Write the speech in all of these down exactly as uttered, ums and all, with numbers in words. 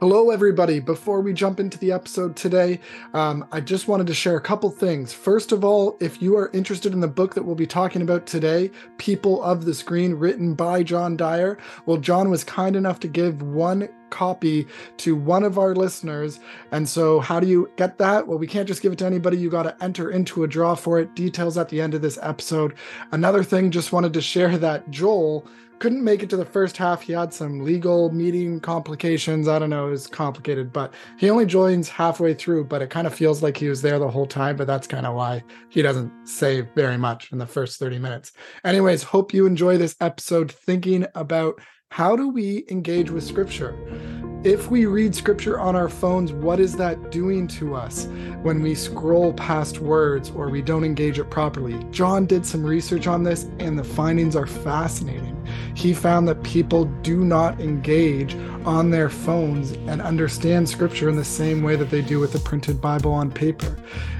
Hello, everybody. Before we jump into the episode today, um, I just wanted to share a couple things. First of all, if you are interested in the book that we'll be talking about today, People of the Screen, written by John Dyer, well, John was kind enough to give one copy to one of our listeners. And so how do you get that? Well, we can't just give it to anybody. You got to enter into a draw for it. Details at the end of this episode. Another thing, just wanted to share that Joel couldn't make it to the first half. He had some legal meeting complications. I don't know, it was complicated, but he only joins halfway through, but it kind of feels like he was there the whole time, but that's kind of why he doesn't say very much in the first thirty minutes. Anyways, hope you enjoy this episode thinking about how do we engage with Scripture? If we read Scripture on our phones, what is that doing to us when we scroll past words or we don't engage it properly? John did some research on this, and the findings are fascinating. He found that people do not engage on their phones and understand Scripture in the same way that they do with the printed Bible on paper.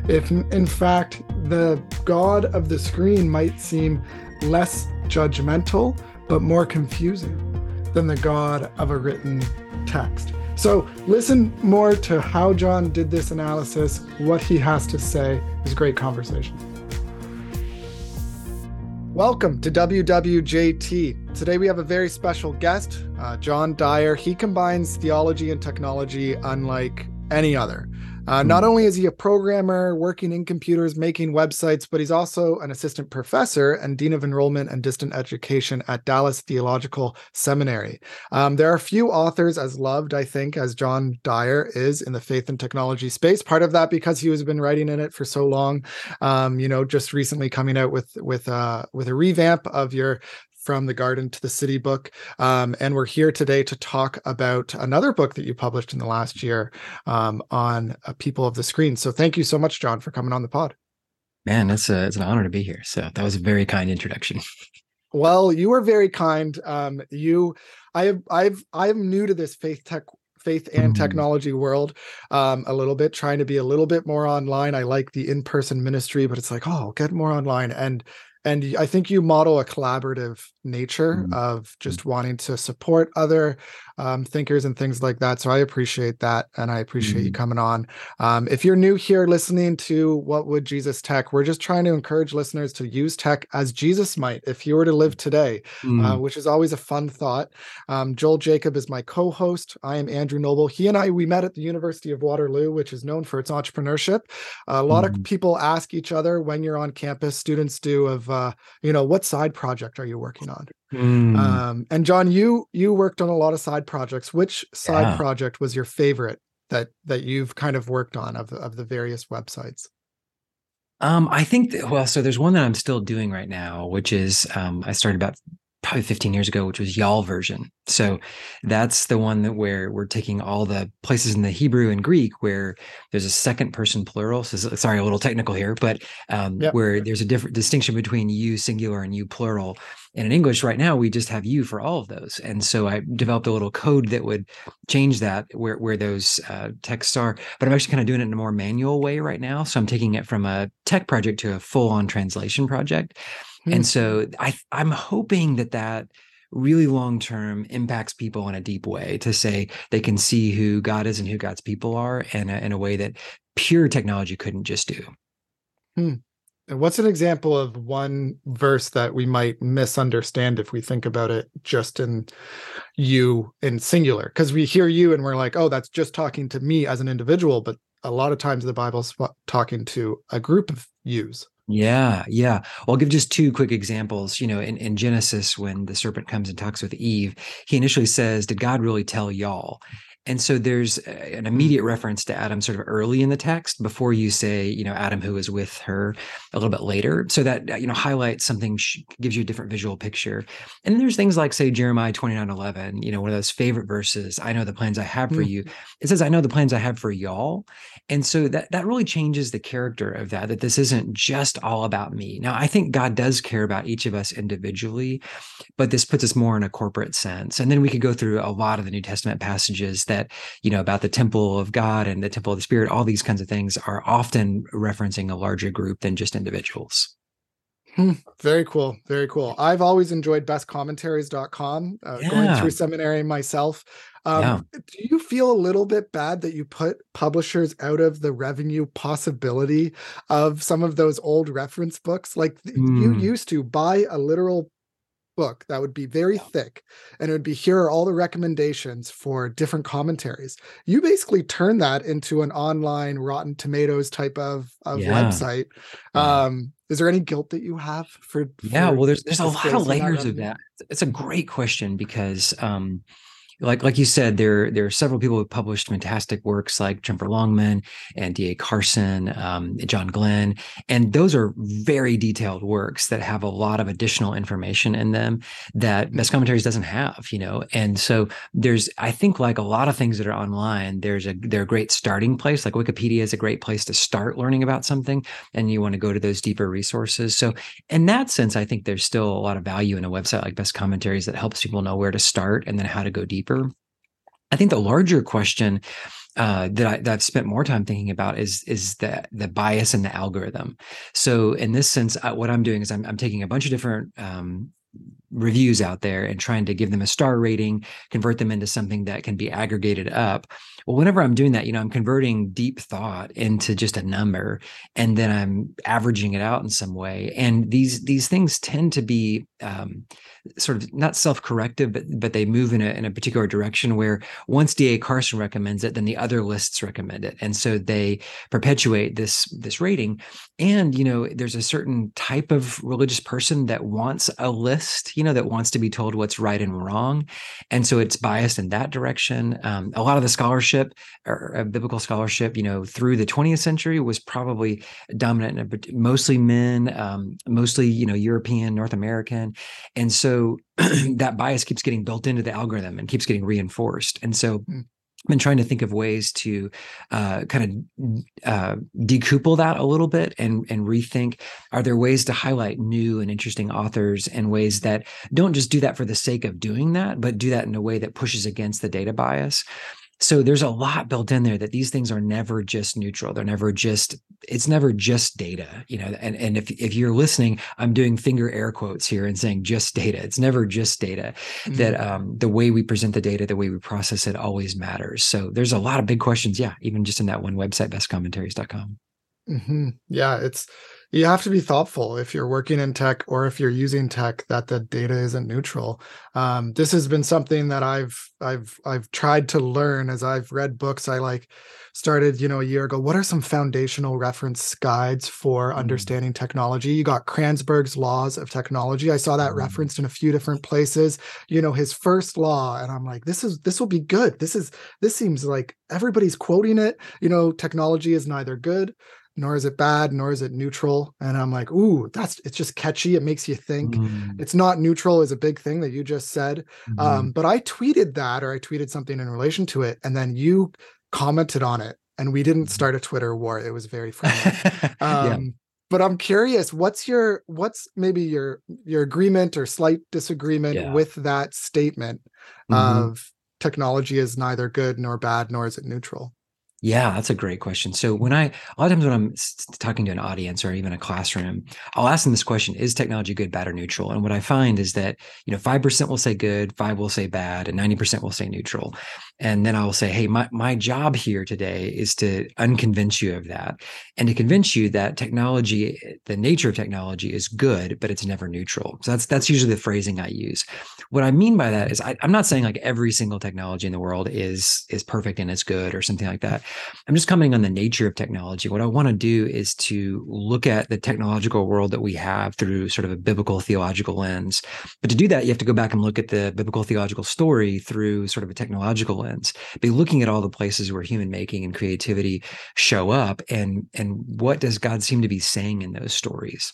If, in fact, the God of the screen might seem less judgmental, but more confusing than the God of a written text. So listen more to how John did this analysis, what he has to say. It's a great conversation. Welcome to W W J T. Today we have a very special guest, uh, John Dyer. He combines theology and technology unlike any other. Uh, not only is he a programmer working in computers, making websites, but he's also an assistant professor and dean of enrollment and distant education at Dallas Theological Seminary. Um, there are few authors as loved, I think, as John Dyer is in the faith and technology space. Part of that because he has been writing in it for so long, um, you know, just recently coming out with, with, uh, with a revamp of your From the Garden to the City book. Um, and we're here today to talk about another book that you published in the last year um, on uh, People of the Screen. So thank you so much, John, for coming on the pod. Man, it's, a, it's an honor to be here. So that was a very kind introduction. Well, you were very kind. Um, you, I, I've, I'm new to this faith tech faith and technology world um, a little bit, trying to be a little bit more online. I like the in-person ministry, but it's like, oh, get more online. And And I think you model a collaborative nature mm-hmm. of just wanting to support other um, thinkers and things like that. So I appreciate that. And I appreciate mm-hmm. you coming on. Um, if you're new here listening to What Would Jesus Tech, we're just trying to encourage listeners to use tech as Jesus might if he were to live today, mm-hmm. uh, which is always a fun thought. Um, Joel Jacob is my co-host. I am Andrew Noble. He and I, we met at the University of Waterloo, which is known for its entrepreneurship. A lot mm-hmm. of people ask each other when you're on campus, students do, of Uh, you know, what side project are you working on? Mm. Um, and John, you you worked on a lot of side projects. Which side yeah. project was your favorite that that you've kind of worked on of, of the various websites? Um, I think, that, well, so there's one that I'm still doing right now, which is um, I started about probably fifteen years ago, which was y'all version. So that's the one that where we're taking all the places in the Hebrew and Greek where there's a second person plural. So sorry, a little technical here, but um, yep. where there's a different distinction between you singular and you plural. And in English right now, we just have you for all of those. And so I developed a little code that would change that where, where those uh, texts are. But I'm actually kind of doing it in a more manual way right now. So I'm taking it from a tech project to a full-on translation project. Mm-hmm. And so I, I'm hoping that that really long-term impacts people in a deep way to say they can see who God is and who God's people are in a, in a way that pure technology couldn't just do. Hmm. And what's an example of one verse that we might misunderstand if we think about it just in you in singular? Because we hear you and we're like, oh, that's just talking to me as an individual. But a lot of times the Bible's talking to a group of yous. Yeah, yeah. Well, I'll give just two quick examples. You know, in, in Genesis, when the serpent comes and talks with Eve, he initially says, did God really tell y'all? And so there's an immediate reference to Adam sort of early in the text before you say, you know, Adam who is with her a little bit later. So that, you know, highlights something, gives you a different visual picture. And then there's things like, say, Jeremiah twenty-nine eleven, you know, one of those favorite verses, I know the plans I have for you. It says, I know the plans I have for y'all. And so that, that really changes the character of that, that this isn't just all about me. Now, I think God does care about each of us individually, but this puts us more in a corporate sense. And then we could go through a lot of the New Testament passages that, you know, about the temple of God and the temple of the Spirit, all these kinds of things are often referencing a larger group than just individuals. Hmm. Very cool. Very cool. I've always enjoyed best commentaries dot com, uh, yeah. going through seminary myself. Um, yeah. Do you feel a little bit bad that you put publishers out of the revenue possibility of some of those old reference books? Like mm. you used to buy a literal book that would be very yeah. thick, and it would be, here are all the recommendations for different commentaries. You basically turn that into an online Rotten Tomatoes type of, of yeah. website. Yeah. Um, is there any guilt that you have for? for yeah, well, there's there's a lot of layers of that. It's a great question because, um, Like like you said, there, there are several people who published fantastic works like Tremper Longman and D A Carson, um, John Glenn, and those are very detailed works that have a lot of additional information in them that Best Commentaries doesn't have, you know. And so there's, I think, like a lot of things that are online, there's a they're a great starting place. Like Wikipedia is a great place to start learning about something, and you want to go to those deeper resources. So in that sense, I think there's still a lot of value in a website like Best Commentaries that helps people know where to start and then how to go deeper. I think the larger question uh, that, I, that I've spent more time thinking about is is the the bias in the algorithm. So in this sense, I, what I'm doing is I'm, I'm taking a bunch of different um, reviews out there and trying to give them a star rating, convert them into something that can be aggregated up. Well, whenever I'm doing that, you know, I'm converting deep thought into just a number, and then I'm averaging it out in some way. And these these things tend to be um, sort of not self-corrective, but but they move in a in a particular direction where once D A Carson recommends it, then the other lists recommend it, and so they perpetuate this this rating. And you know, there's a certain type of religious person that wants a list, you know, that wants to be told what's right and wrong, and so it's biased in that direction. Um, a lot of the scholarship. Or uh, biblical scholarship, you know, through the twentieth century was probably dominant, mostly men, um, mostly, you know, European, North American. And so that bias keeps getting built into the algorithm and keeps getting reinforced. And so mm. I've been trying to think of ways to uh, kind of uh, decouple that a little bit and and rethink, are there ways to highlight new and interesting authors and ways that don't just do that for the sake of doing that, but do that in a way that pushes against the data bias? So there's a lot built in there that these things are never just neutral. They're never just, it's never just data, you know, and, and if, if you're listening, I'm doing finger air quotes here and saying just data. It's never just data. Mm-hmm. That um, the way we present the data, the way we process it always matters. So there's a lot of big questions. Yeah. Even just in that one website, best commentaries dot com. Mm-hmm. Yeah. It's, you have to be thoughtful if you're working in tech or if you're using tech that the data isn't neutral. Um, this has been something that I've I've I've tried to learn as I've read books. I like started, you know, a year ago. What are some foundational reference guides for mm-hmm. understanding technology? You got Kranzberg's Laws of Technology. I saw that mm-hmm. referenced in a few different places. You know, his first law, and I'm like, this is this will be good. This is this seems like everybody's quoting it. You know, technology is neither good, nor is it bad, nor is it neutral. And I'm like, ooh, that's, it's just catchy. It makes you think. Mm. It's not neutral is a big thing that you just said. Mm. Um, but I tweeted that, or I tweeted something in relation to it. And then you commented on it, and we didn't start a Twitter war. It was very friendly. Um, yeah. But I'm curious, what's your, what's maybe your, your agreement or slight disagreement yeah. with that statement mm-hmm. of technology is neither good nor bad, nor is it neutral? Yeah, that's a great question. So when I, a lot of times when I'm talking to an audience or even a classroom, I'll ask them this question, is technology good, bad, or neutral? And what I find is that, you know, five percent will say good, five will say bad, and ninety percent will say neutral. And then I'll say, hey, my, my job here today is to unconvince you of that and to convince you that technology, the nature of technology is good, but it's never neutral. So that's, that's usually the phrasing I use. What I mean by that is I, I'm not saying like every single technology in the world is, is perfect and it's good or something like that. I'm just commenting on the nature of technology. What I want to do is to look at the technological world that we have through sort of a biblical theological lens. But to do that, you have to go back and look at the biblical theological story through sort of a technological lens. Be looking at all the places where human making and creativity show up, and, and what does God seem to be saying in those stories?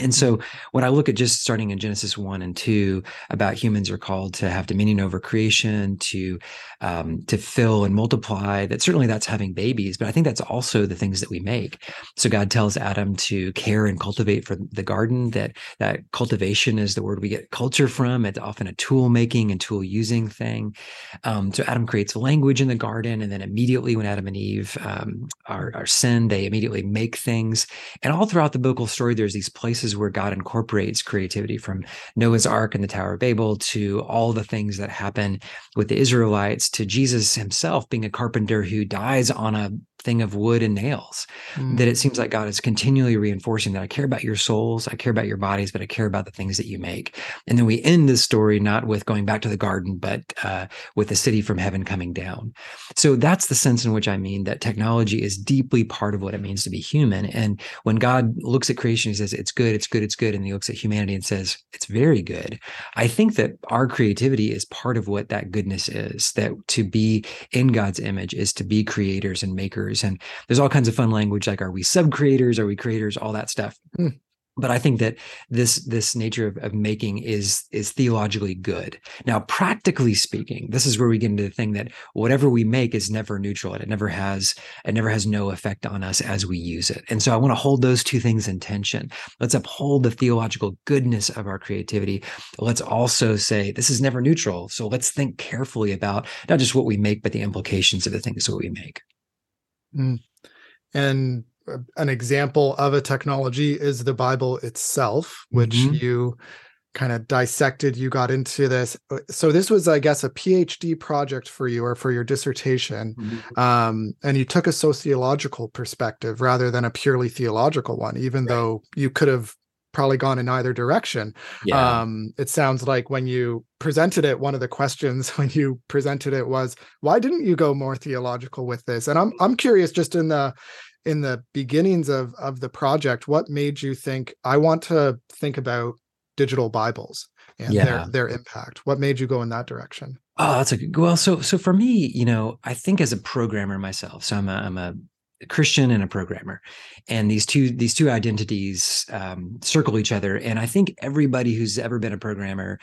And so when I look at just starting in Genesis one and two about humans are called to have dominion over creation, to um, to fill and multiply, that certainly that's having babies, but I think that's also the things that we make. So God tells Adam to care and cultivate for the garden, that that cultivation is the word we get culture from. It's often a tool making and tool using thing. Um, so Adam creates language in the garden, and then immediately when Adam and Eve um, are, are sinned, they immediately make things. And all throughout the biblical story, there's these places places where God incorporates creativity, from Noah's Ark and the Tower of Babel to all the things that happen with the Israelites, to Jesus himself being a carpenter who dies on a thing of wood and nails, mm. that it seems like God is continually reinforcing that I care about your souls, I care about your bodies, but I care about the things that you make. And then we end this story not with going back to the garden, but uh, with the city from heaven coming down. So that's the sense in which I mean that technology is deeply part of what it means to be human. And when God looks at creation, he says, it's good, it's good, it's good. And he looks at humanity and says, it's very good. I think that our creativity is part of what that goodness is, that to be in God's image is to be creators and makers. And there's all kinds of fun language, like, are we sub-creators? Are we creators? All that stuff. Mm. But I think that this this nature of, of making is, is theologically good. Now, practically speaking, this is where we get into the thing that whatever we make is never neutral, and it never has it never has no effect on us as we use it. And so I want to hold those two things in tension. Let's uphold the theological goodness of our creativity. Let's also say this is never neutral. So let's think carefully about not just what we make, but the implications of the things that we make. Mm. And an example of a technology is the Bible itself, which mm-hmm. you kind of dissected. You got into this. So this was, I guess, a PhD project for you or for your dissertation. Mm-hmm. Um, and you took a sociological perspective rather than a purely theological one, even right. though you could have probably gone in either direction. Yeah. Um, it sounds like when you presented it, one of the questions when you presented it was, why didn't you go more theological with this? And I'm I'm curious, just in the in the beginnings of of the project, what made you think, I want to think about digital Bibles and yeah. their their impact? What made you go in that direction? Oh, that's a good, well, so so for me, you know, I think as a programmer myself, so I'm a I'm a Christian and a programmer, and these two these two identities um, circle each other. And I think everybody who's ever been a programmer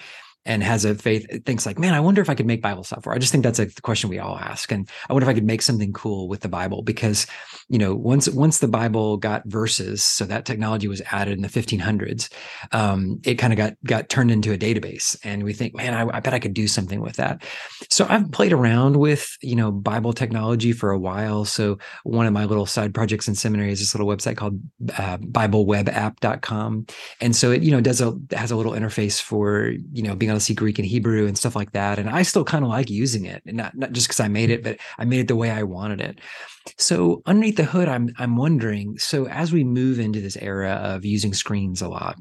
and has a faith thinks like, man, I wonder if I could make Bible software. I just think that's like the question we all ask. And I wonder if I could make something cool with the Bible, because, you know, once once the Bible got verses, so that technology was added in the fifteen hundreds, um, it kind of got got turned into a database. And we think, man, I, I bet I could do something with that. So I've played around with, you know, Bible technology for a while. So one of my little side projects in seminary is this little website called uh, Bible Web App dot com. And so it, you know, does a has a little interface for, you know, being able to see Greek and Hebrew and stuff like that. And I still kind of like using it, and not, not just because I made it, but I made it the way I wanted it. So underneath the hood, I'm I'm wondering, so as we move into this era of using screens a lot,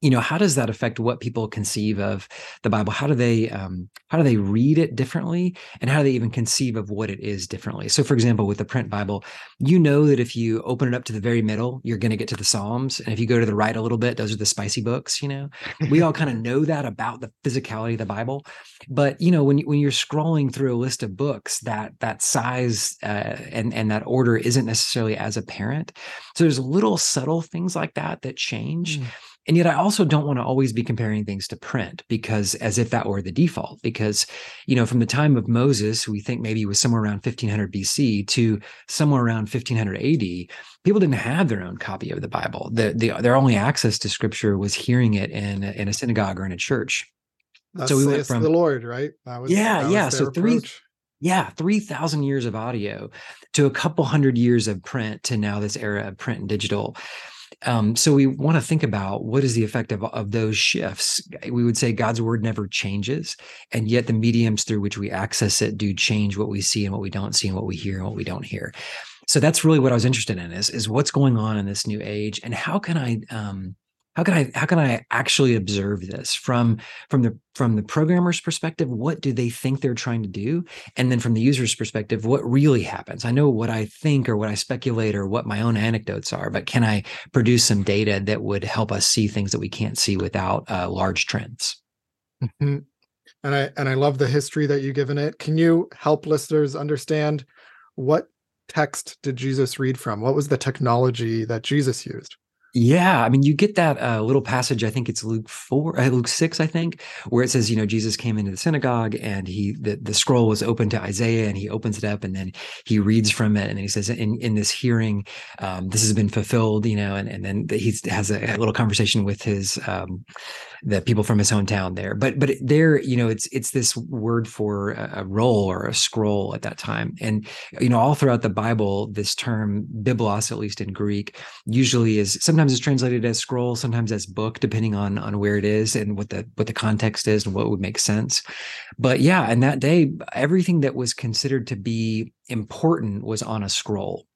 you know, how does that affect what people conceive of the Bible? How do they um, how do they read it differently, and how do they even conceive of what it is differently? So, for example, with the print Bible, you know that if you open it up to the very middle, you're going to get to the Psalms, and if you go to the right a little bit, those are the spicy books. You know, we all kind of know that about the physicality of the Bible, but you know, when when you're scrolling through a list of books, that that size uh, and and that order isn't necessarily as apparent. So there's little subtle things like that that change. Mm. And yet I also don't want to always be comparing things to print, because as if that were the default, because, you know, from the time of Moses, we think maybe it was somewhere around fifteen hundred B C to somewhere around fifteen hundred A D, people didn't have their own copy of the Bible. The, the, their only access to scripture was hearing it in, in a synagogue or in a church. That's, so we went from the Lord, right? That was, yeah, that yeah. Was so three... Approach. Yeah, three thousand years of audio to a couple hundred years of print to now this era of print and digital. Um, so we want to think about what is the effect of, of those shifts. We would say God's word never changes, and yet the mediums through which we access it do change what we see and what we don't see, and what we hear and what we don't hear. So that's really what I was interested in, is, is what's going on in this new age, and how can I um, how can I how can I actually observe this from from the from the programmer's perspective? What do they think they're trying to do? And then from the user's perspective, what really happens? I know what I think or what I speculate or what my own anecdotes are, but can I produce some data that would help us see things that we can't see without uh, large trends? Mm-hmm. And I and I love the history that you give in it. Can you help listeners understand, what text did Jesus read from? What was the technology that Jesus used? Yeah, I mean, you get that uh, little passage. I think it's Luke four, uh, Luke six, I think, where it says, you know, Jesus came into the synagogue, and he the, the scroll was open to Isaiah, and he opens it up, and then he reads from it, and then he says, "In in this hearing, um, this has been fulfilled," you know, and and then he has a, a little conversation with his um, the people from his hometown there. But but there, you know, it's it's this word for a, a roll or a scroll at that time, and you know, all throughout the Bible, this term biblos, at least in Greek, usually is sometimes sometimes it's translated as scroll, sometimes as book, depending on on where it is and what the what the context is and what would make sense. But yeah, and that day, everything that was considered to be important was on a scroll.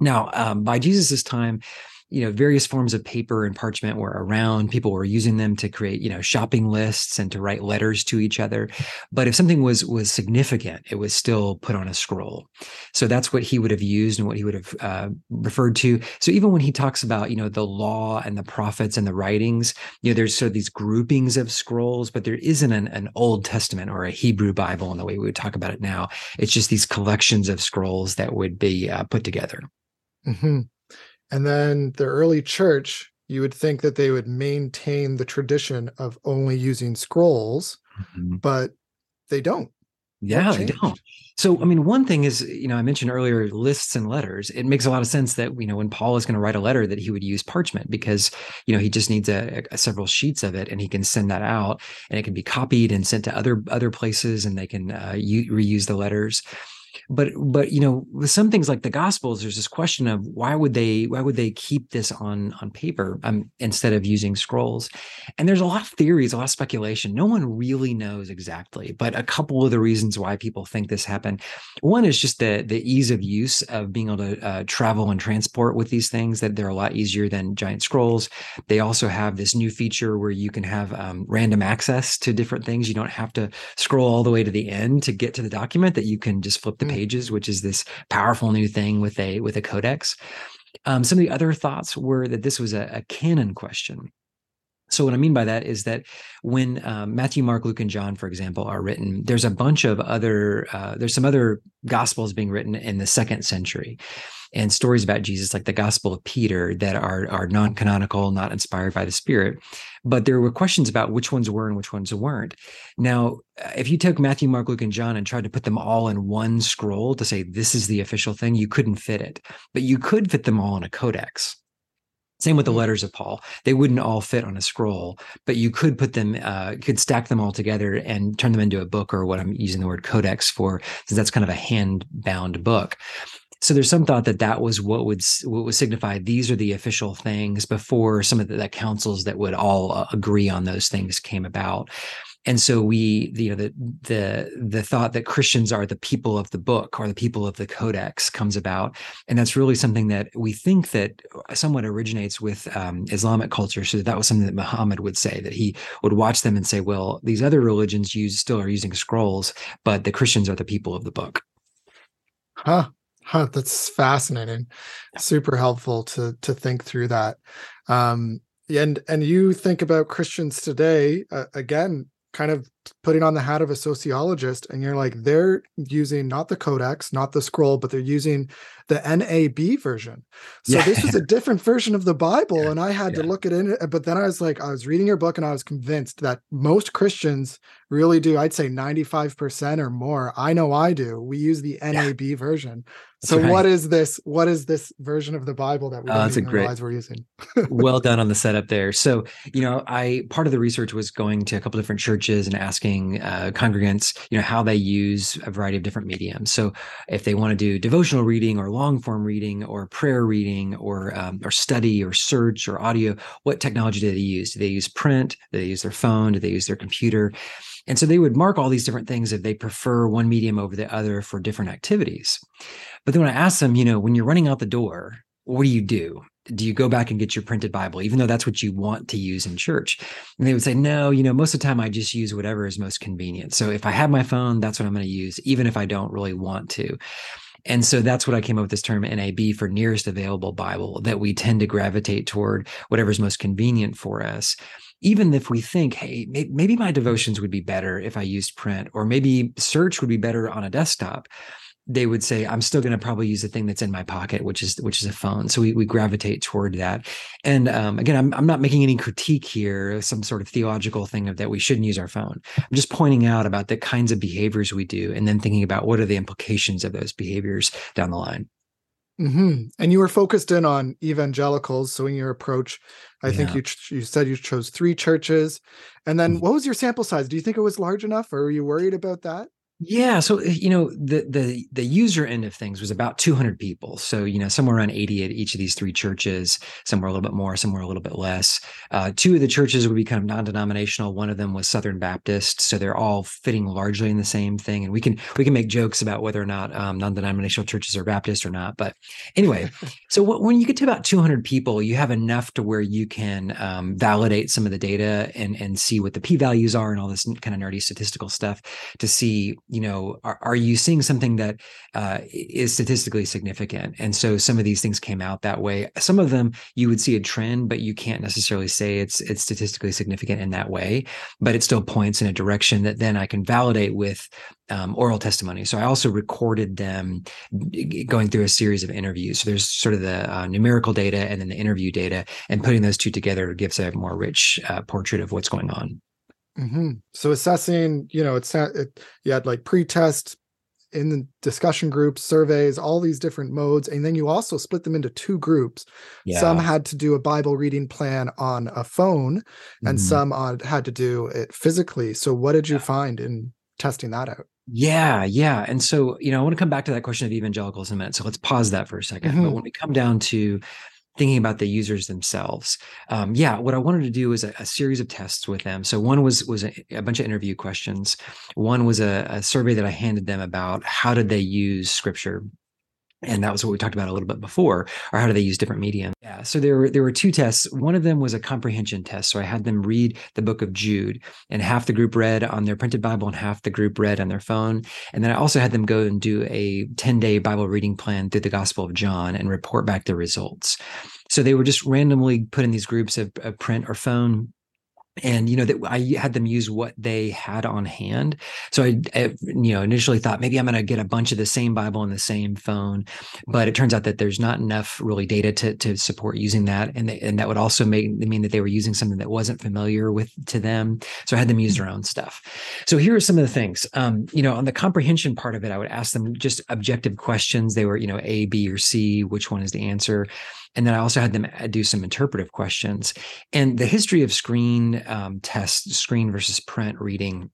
Now, um, by Jesus's time, you know, various forms of paper and parchment were around. People were using them to create, you know, shopping lists and to write letters to each other. But if something was was significant, it was still put on a scroll. So that's what he would have used and what he would have uh, referred to. So even when he talks about, you know, the law and the prophets and the writings, you know, there's sort of these groupings of scrolls, but there isn't an, an Old Testament or a Hebrew Bible in the way we would talk about it now. It's just these collections of scrolls that would be uh, put together. Mm-hmm. And then the early church, you would think that they would maintain the tradition of only using scrolls, mm-hmm. but they don't. Yeah, they don't. So, I mean, one thing is, you know, I mentioned earlier lists and letters. It makes a lot of sense that, you know, when Paul is going to write a letter that he would use parchment because, you know, he just needs a, a several sheets of it and he can send that out and it can be copied and sent to other, other places and they can uh, u- reuse the letters. But, but you know, with some things like the Gospels, there's this question of why would they why would they keep this on on paper um, instead of using scrolls? And there's a lot of theories, a lot of speculation. No one really knows exactly, but a couple of the reasons why people think this happened. One is just the the ease of use of being able to uh, travel and transport with these things, that they're a lot easier than giant scrolls. They also have this new feature where you can have um, random access to different things. You don't have to scroll all the way to the end to get to the document, that you can just flip the pages, which is this powerful new thing with a with a codex. Um, some of the other thoughts were that this was a, a canon question. So what I mean by that is that when um, Matthew, Mark, Luke, and John, for example, are written, there's a bunch of other, uh, there's some other gospels being written in the second century. And stories about Jesus, like the Gospel of Peter, that are are non-canonical, not inspired by the Spirit. But there were questions about which ones were and which ones weren't. Now, if you took Matthew, Mark, Luke, and John and tried to put them all in one scroll to say this is the official thing, you couldn't fit it. But you could fit them all in a codex. Same with the letters of Paul. They wouldn't all fit on a scroll, but you could put them, uh, could stack them all together and turn them into a book, or what I'm using the word codex for, since that's kind of a hand-bound book. So there's some thought that that was what would what would signify these are the official things before some of the, the councils that would all uh, agree on those things came about. And so we, you know, the the the thought that Christians are the people of the book or the people of the codex comes about, and that's really something that we think that somewhat originates with um, Islamic culture. So that was something that Muhammad would say, that he would watch them and say, well, these other religions use still are using scrolls, but the Christians are the people of the book. Huh. Huh, that's fascinating. Super helpful to to think through that. Um, and and you think about Christians today, uh, again, kind of putting on the hat of a sociologist, and you're like, they're using not the codex, not the scroll, but they're using the N A B version. So yeah. This is a different version of the Bible, yeah. and I had yeah. to look it in. But then I was like, I was reading your book, and I was convinced that most Christians really do. I'd say ninety-five percent or more. I know I do. We use the N A B yeah. version. So right. what is this? What is this version of the Bible that we uh, don't even realize we're using? Well done on the setup there. So, you know, I part of the research was going to a couple different churches and asking uh, congregants, you know, how they use a variety of different mediums. So if they want to do devotional reading or long form reading or prayer reading or um, or study or search or audio, what technology do they use? Do they use print? Do they use their phone? Do they use their computer? And so they would mark all these different things if they prefer one medium over the other for different activities. But then when I asked them, you know, when you're running out the door, what do you do? Do you go back and get your printed Bible, even though that's what you want to use in church? And they would say, no, you know, most of the time I just use whatever is most convenient. So if I have my phone, that's what I'm going to use, even if I don't really want to. And so that's what I came up with this term N A B for nearest available Bible, that we tend to gravitate toward whatever's most convenient for us. Even if we think, hey, maybe my devotions would be better if I used print, or maybe search would be better on a desktop, they would say, I'm still going to probably use the thing that's in my pocket, which is which is a phone. So we, we gravitate toward that. And um, again, I'm, I'm not making any critique here, some sort of theological thing of that we shouldn't use our phone. I'm just pointing out about the kinds of behaviors we do and then thinking about what are the implications of those behaviors down the line. Mm-hmm. And you were focused in on evangelicals. So in your approach, I yeah. think you ch- you said you chose three churches. And then what was your sample size? Do you think it was large enough, or were you worried about that? Yeah. So, you know, the the the user end of things was about two hundred people. So, you know, somewhere around eighty at each of these three churches, somewhere a little bit more, somewhere a little bit less. Uh, two of the churches would be kind of non-denominational. One of them was Southern Baptist. So they're all fitting largely in the same thing. And we can we can make jokes about whether or not um, non-denominational churches are Baptist or not. But anyway, so what, when you get to about two hundred people, you have enough to where you can um, validate some of the data and, and see what the p-values are and all this kind of nerdy statistical stuff to see, you know, are, are you seeing something that uh, is statistically significant? And so some of these things came out that way. Some of them you would see a trend, but you can't necessarily say it's it's statistically significant in that way, but it still points in a direction that then I can validate with um, oral testimony. So I also recorded them going through a series of interviews. So there's sort of the uh, numerical data and then the interview data, and putting those two together gives a more rich uh, portrait of what's going on. Mm-hmm. So assessing, you know, it's it, you had like pre-test, in the discussion groups, surveys, all these different modes, and then you also split them into two groups. Yeah. Some had to do a Bible reading plan on a phone, mm-hmm. and some on, had to do it physically. So what did you yeah. find in testing that out? Yeah, yeah. And so, you know, I want to come back to that question of evangelicals in a minute. So let's pause that for a second. Mm-hmm. But when we come down to thinking about the users themselves. Um, yeah, what I wanted to do was a, a series of tests with them. So one was was a, a bunch of interview questions. One was a, a survey that I handed them about how did they use scripture. And that was what we talked about a little bit before, or how do they use different mediums? Yeah. So there were there were two tests. One of them was a comprehension test. So I had them read the book of Jude, and half the group read on their printed Bible and half the group read on their phone. And then I also had them go and do a ten-day Bible reading plan through the Gospel of John and report back the results. So they were just randomly put in these groups of, of print or phone. And, you know, that I had them use what they had on hand. So I, I you know, initially thought maybe I'm going to get a bunch of the same Bible and the same phone, but it turns out that there's not enough really data to to support using that. And they, and that would also make, mean that they were using something that wasn't familiar with to them. So I had them use their own stuff. So here are some of the things, um, you know, on the comprehension part of it, I would ask them just objective questions. They were, you know, A, B, or C, which one is the answer? And then I also had them do some interpretive questions. And the history of screen um, tests, screen versus print reading,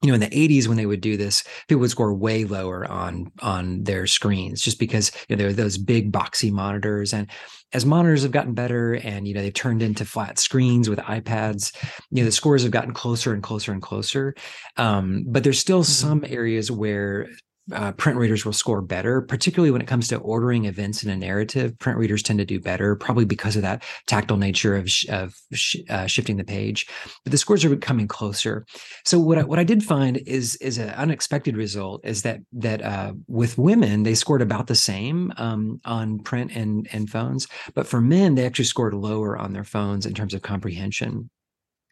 you know, in the eighties when they would do this, people would score way lower on on their screens just because, you know, there were those big boxy monitors. And as monitors have gotten better and, you know, they've turned into flat screens with iPads, you know, the scores have gotten closer and closer and closer. Um, but there's still some areas where Uh, print readers will score better, particularly when it comes to ordering events in a narrative. Print readers tend to do better, probably because of that tactile nature of sh- of sh- uh, shifting the page. But the scores are becoming closer. So what I, what I did find is is an unexpected result is that that uh, with women they scored about the same um, on print and and phones, but for men they actually scored lower on their phones in terms of comprehension.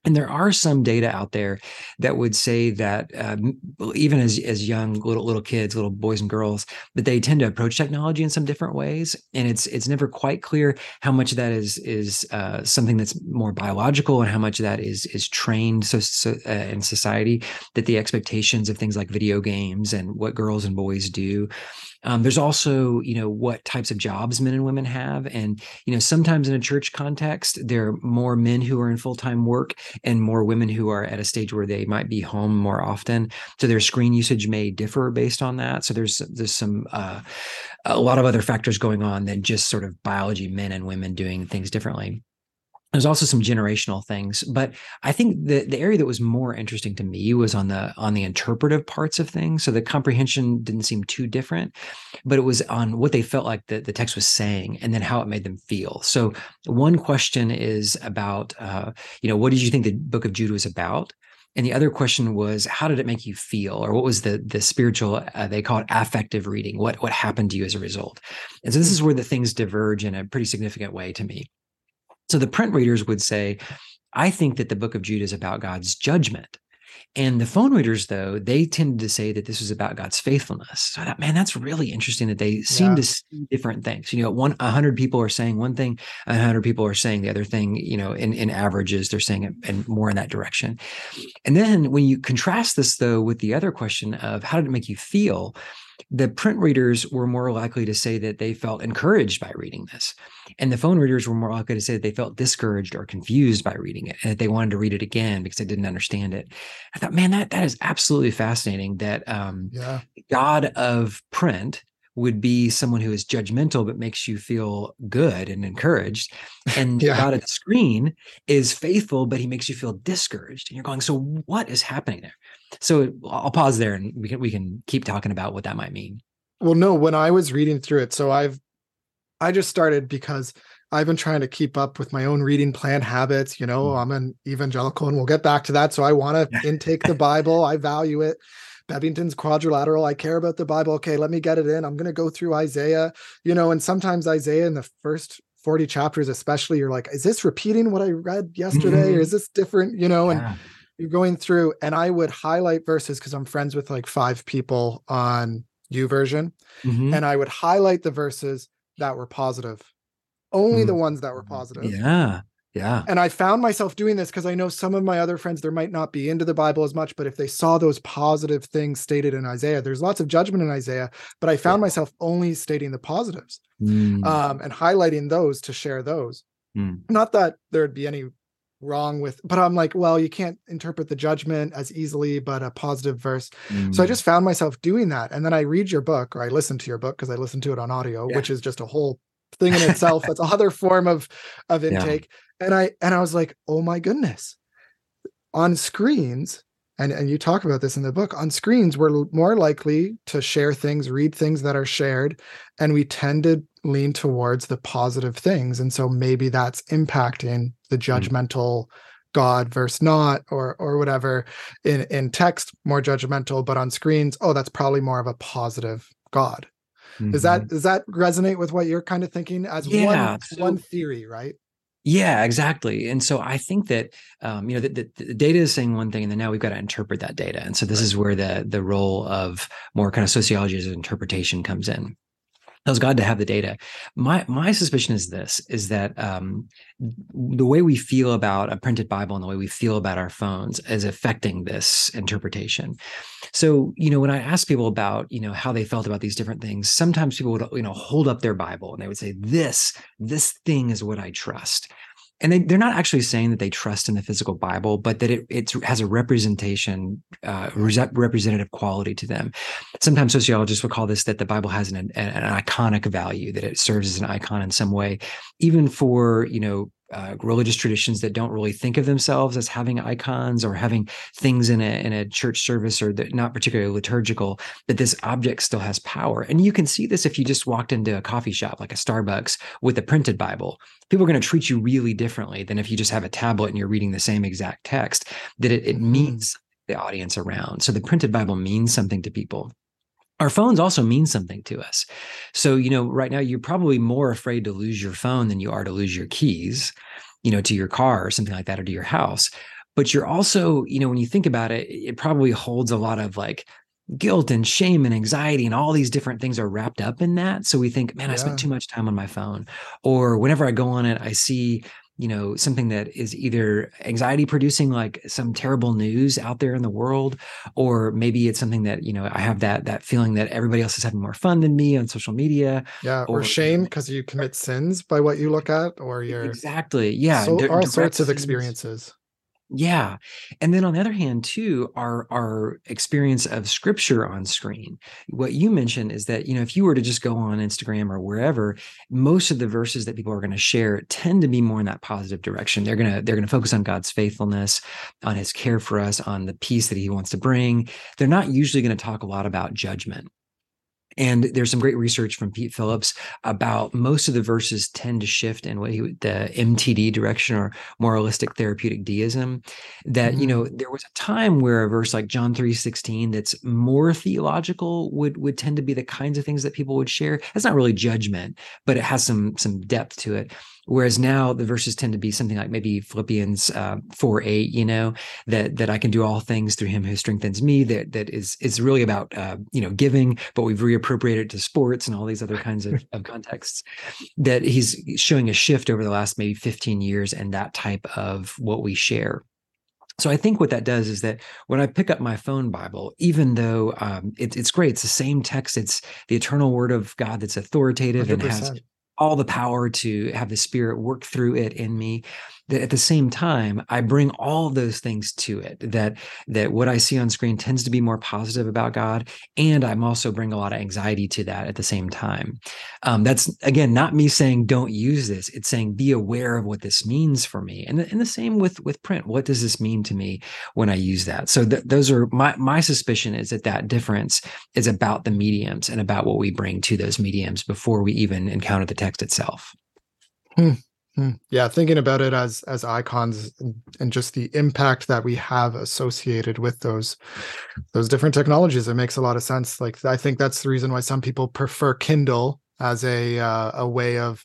And there are some data out there that would say that uh, even as as young little little kids, little boys and girls, that they tend to approach technology in some different ways, and it's it's never quite clear how much of that is is uh, something that's more biological and how much of that is is trained so, so uh, in society, that the expectations of things like video games and what girls and boys do. Um, there's also, you know, what types of jobs men and women have. And, you know, sometimes in a church context, there are more men who are in full-time work and more women who are at a stage where they might be home more often. So their screen usage may differ based on that. So there's there's some, uh, a lot of other factors going on than just sort of biology, men and women doing things differently. There's also some generational things, but I think the, the area that was more interesting to me was on the on the interpretive parts of things. So the comprehension didn't seem too different, but it was on what they felt like the, the text was saying and then how it made them feel. So one question is about, uh, you know, what did you think the book of Jude was about? And the other question was, how did it make you feel? Or what was the the spiritual, uh, they call it affective reading. What, what happened to you as a result? And so this is where the things diverge in a pretty significant way to me. So the print readers would say, I think that the book of Jude is about God's judgment. And the phone readers, though, they tended to say that this was about God's faithfulness. So I thought, man, that's really interesting that they seem yeah. to see different things. You know, one, one hundred people are saying one thing, one hundred people are saying the other thing, you know, in, in averages, they're saying it and more in that direction. And then when you contrast this, though, with the other question of how did it make you feel? the print readers were more likely to say that they felt encouraged by reading this. And the phone readers were more likely to say that they felt discouraged or confused by reading it, and that they wanted to read it again because they didn't understand it. I thought, man, that that is absolutely fascinating, that um, yeah. God of print would be someone who is judgmental but makes you feel good and encouraged. And yeah. God at the screen is faithful, but he makes you feel discouraged. And you're going, so what is happening there? So I'll pause there and we can we can keep talking about what that might mean. Well, no, when I was reading through it, so I've I just started because I've been trying to keep up with my own reading plan habits. You know, mm-hmm. I'm an evangelical and we'll get back to that. So I want to intake the Bible. I value it. Bevington's quadrilateral. I care about the Bible. Okay, let me get it in. I'm going to go through Isaiah, you know, and sometimes Isaiah in the first forty chapters, especially, you're like, is this repeating what I read yesterday? Mm-hmm. Or is this different? You know, yeah. and you're going through, and I would highlight verses because I'm friends with like five people on YouVersion. Mm-hmm. And I would highlight the verses that were positive, only mm-hmm. the ones that were positive. Yeah. Yeah. And I found myself doing this because I know some of my other friends, there might not be into the Bible as much, but if they saw those positive things stated in Isaiah, there's lots of judgment in Isaiah, but I found yeah. myself only stating the positives mm. um, and highlighting those to share those. Mm. Not that there'd be any wrong with, but I'm like, well, you can't interpret the judgment as easily, but a positive verse. Mm. So I just found myself doing that. And then I read your book, or I listen to your book because I listen to it on audio, yeah. which is just a whole thing in itself. That's another form of, of intake. Yeah. And I and I was like, oh my goodness, on screens, and, and you talk about this in the book, on screens, we're more likely to share things, read things that are shared, and we tend to lean towards the positive things. And so maybe that's impacting the judgmental mm-hmm. God versus not, or or whatever. In, in text, more judgmental, but on screens, oh, that's probably more of a positive God. Mm-hmm. Is that, does that resonate with what you're kind of thinking as yeah, one, so- one theory, right? Yeah, exactly. And so I think that, um, you know, the, the, the data is saying one thing, and then now we've got to interpret that data. And so this is where the the role of more kind of sociology as interpretation comes in. I was glad to have the data. My my suspicion is this, is that um, the way we feel about a printed Bible and the way we feel about our phones is affecting this interpretation. So, you know, when I ask people about, you know, how they felt about these different things, sometimes people would, you know, hold up their Bible and they would say, this, this thing is what I trust. And they, they're not actually saying that they trust in the physical Bible, but that it it's, has a representation, uh, representative quality to them. Sometimes sociologists would call this that the Bible has an, an, an iconic value, that it serves as an icon in some way, even for, you know, Uh, religious traditions that don't really think of themselves as having icons or having things in a in a church service or that not particularly liturgical, that this object still has power. And you can see this if you just walked into a coffee shop like a Starbucks with a printed Bible. People are going to treat you really differently than if you just have a tablet and you're reading the same exact text, that it, it means the audience around. So the printed Bible means something to people. Our phones also mean something to us. So, you know, right now you're probably more afraid to lose your phone than you are to lose your keys, you know, to your car or something like that, or to your house. But you're also, you know, when you think about it, it probably holds a lot of like guilt and shame and anxiety and all these different things are wrapped up in that. So we think, man, yeah. I spent too much time on my phone, or whenever I go on it, I see, you know, something that is either anxiety producing, like some terrible news out there in the world, or maybe it's something that, you know, I have that that feeling that everybody else is having more fun than me on social media. Yeah, or, or shame because you commit sins by what you look at, or your exactly, yeah, so, all sorts of experiences. Yeah. And then on the other hand, too, our, our experience of scripture on screen. What you mentioned is that, you know, if you were to just go on Instagram or wherever, most of the verses that people are going to share tend to be more in that positive direction. They're going to, they're going to focus on God's faithfulness, on his care for us, on the peace that he wants to bring. They're not usually going to talk a lot about judgment. And there's some great research from Pete Phillips about most of the verses tend to shift in what he would, the M T D direction, or moralistic therapeutic deism, that, mm-hmm. you know, there was a time where a verse like John three sixteen that's more theological would would tend to be the kinds of things that people would share. That's not really judgment, but it has some some depth to it. Whereas now the verses tend to be something like maybe Philippians uh, four eight, you know, that that I can do all things through him who strengthens me, that that is is really about, uh, you know, giving, but we've reappropriated it to sports and all these other kinds of, of contexts, that he's showing a shift over the last maybe fifteen years and that type of what we share. So I think what that does is that when I pick up my phone Bible, even though um, it, it's great, it's the same text, it's the eternal word of God that's authoritative one hundred percent and has all the power to have the Spirit work through it in me, that at the same time, I bring all those things to it, that that what I see on screen tends to be more positive about God, and I'm also bringing a lot of anxiety to that at the same time. Um, that's, again, not me saying don't use this. It's saying be aware of what this means for me. And, and the same with, with print. What does this mean to me when I use that? So th- those are my, my suspicion is that that difference is about the mediums and about what we bring to those mediums before we even encounter the text itself. Hmm. Hmm. Yeah, thinking about it as as icons and just the impact that we have associated with those those different technologies, it makes a lot of sense. Like, I think that's the reason why some people prefer Kindle as a uh, a way of,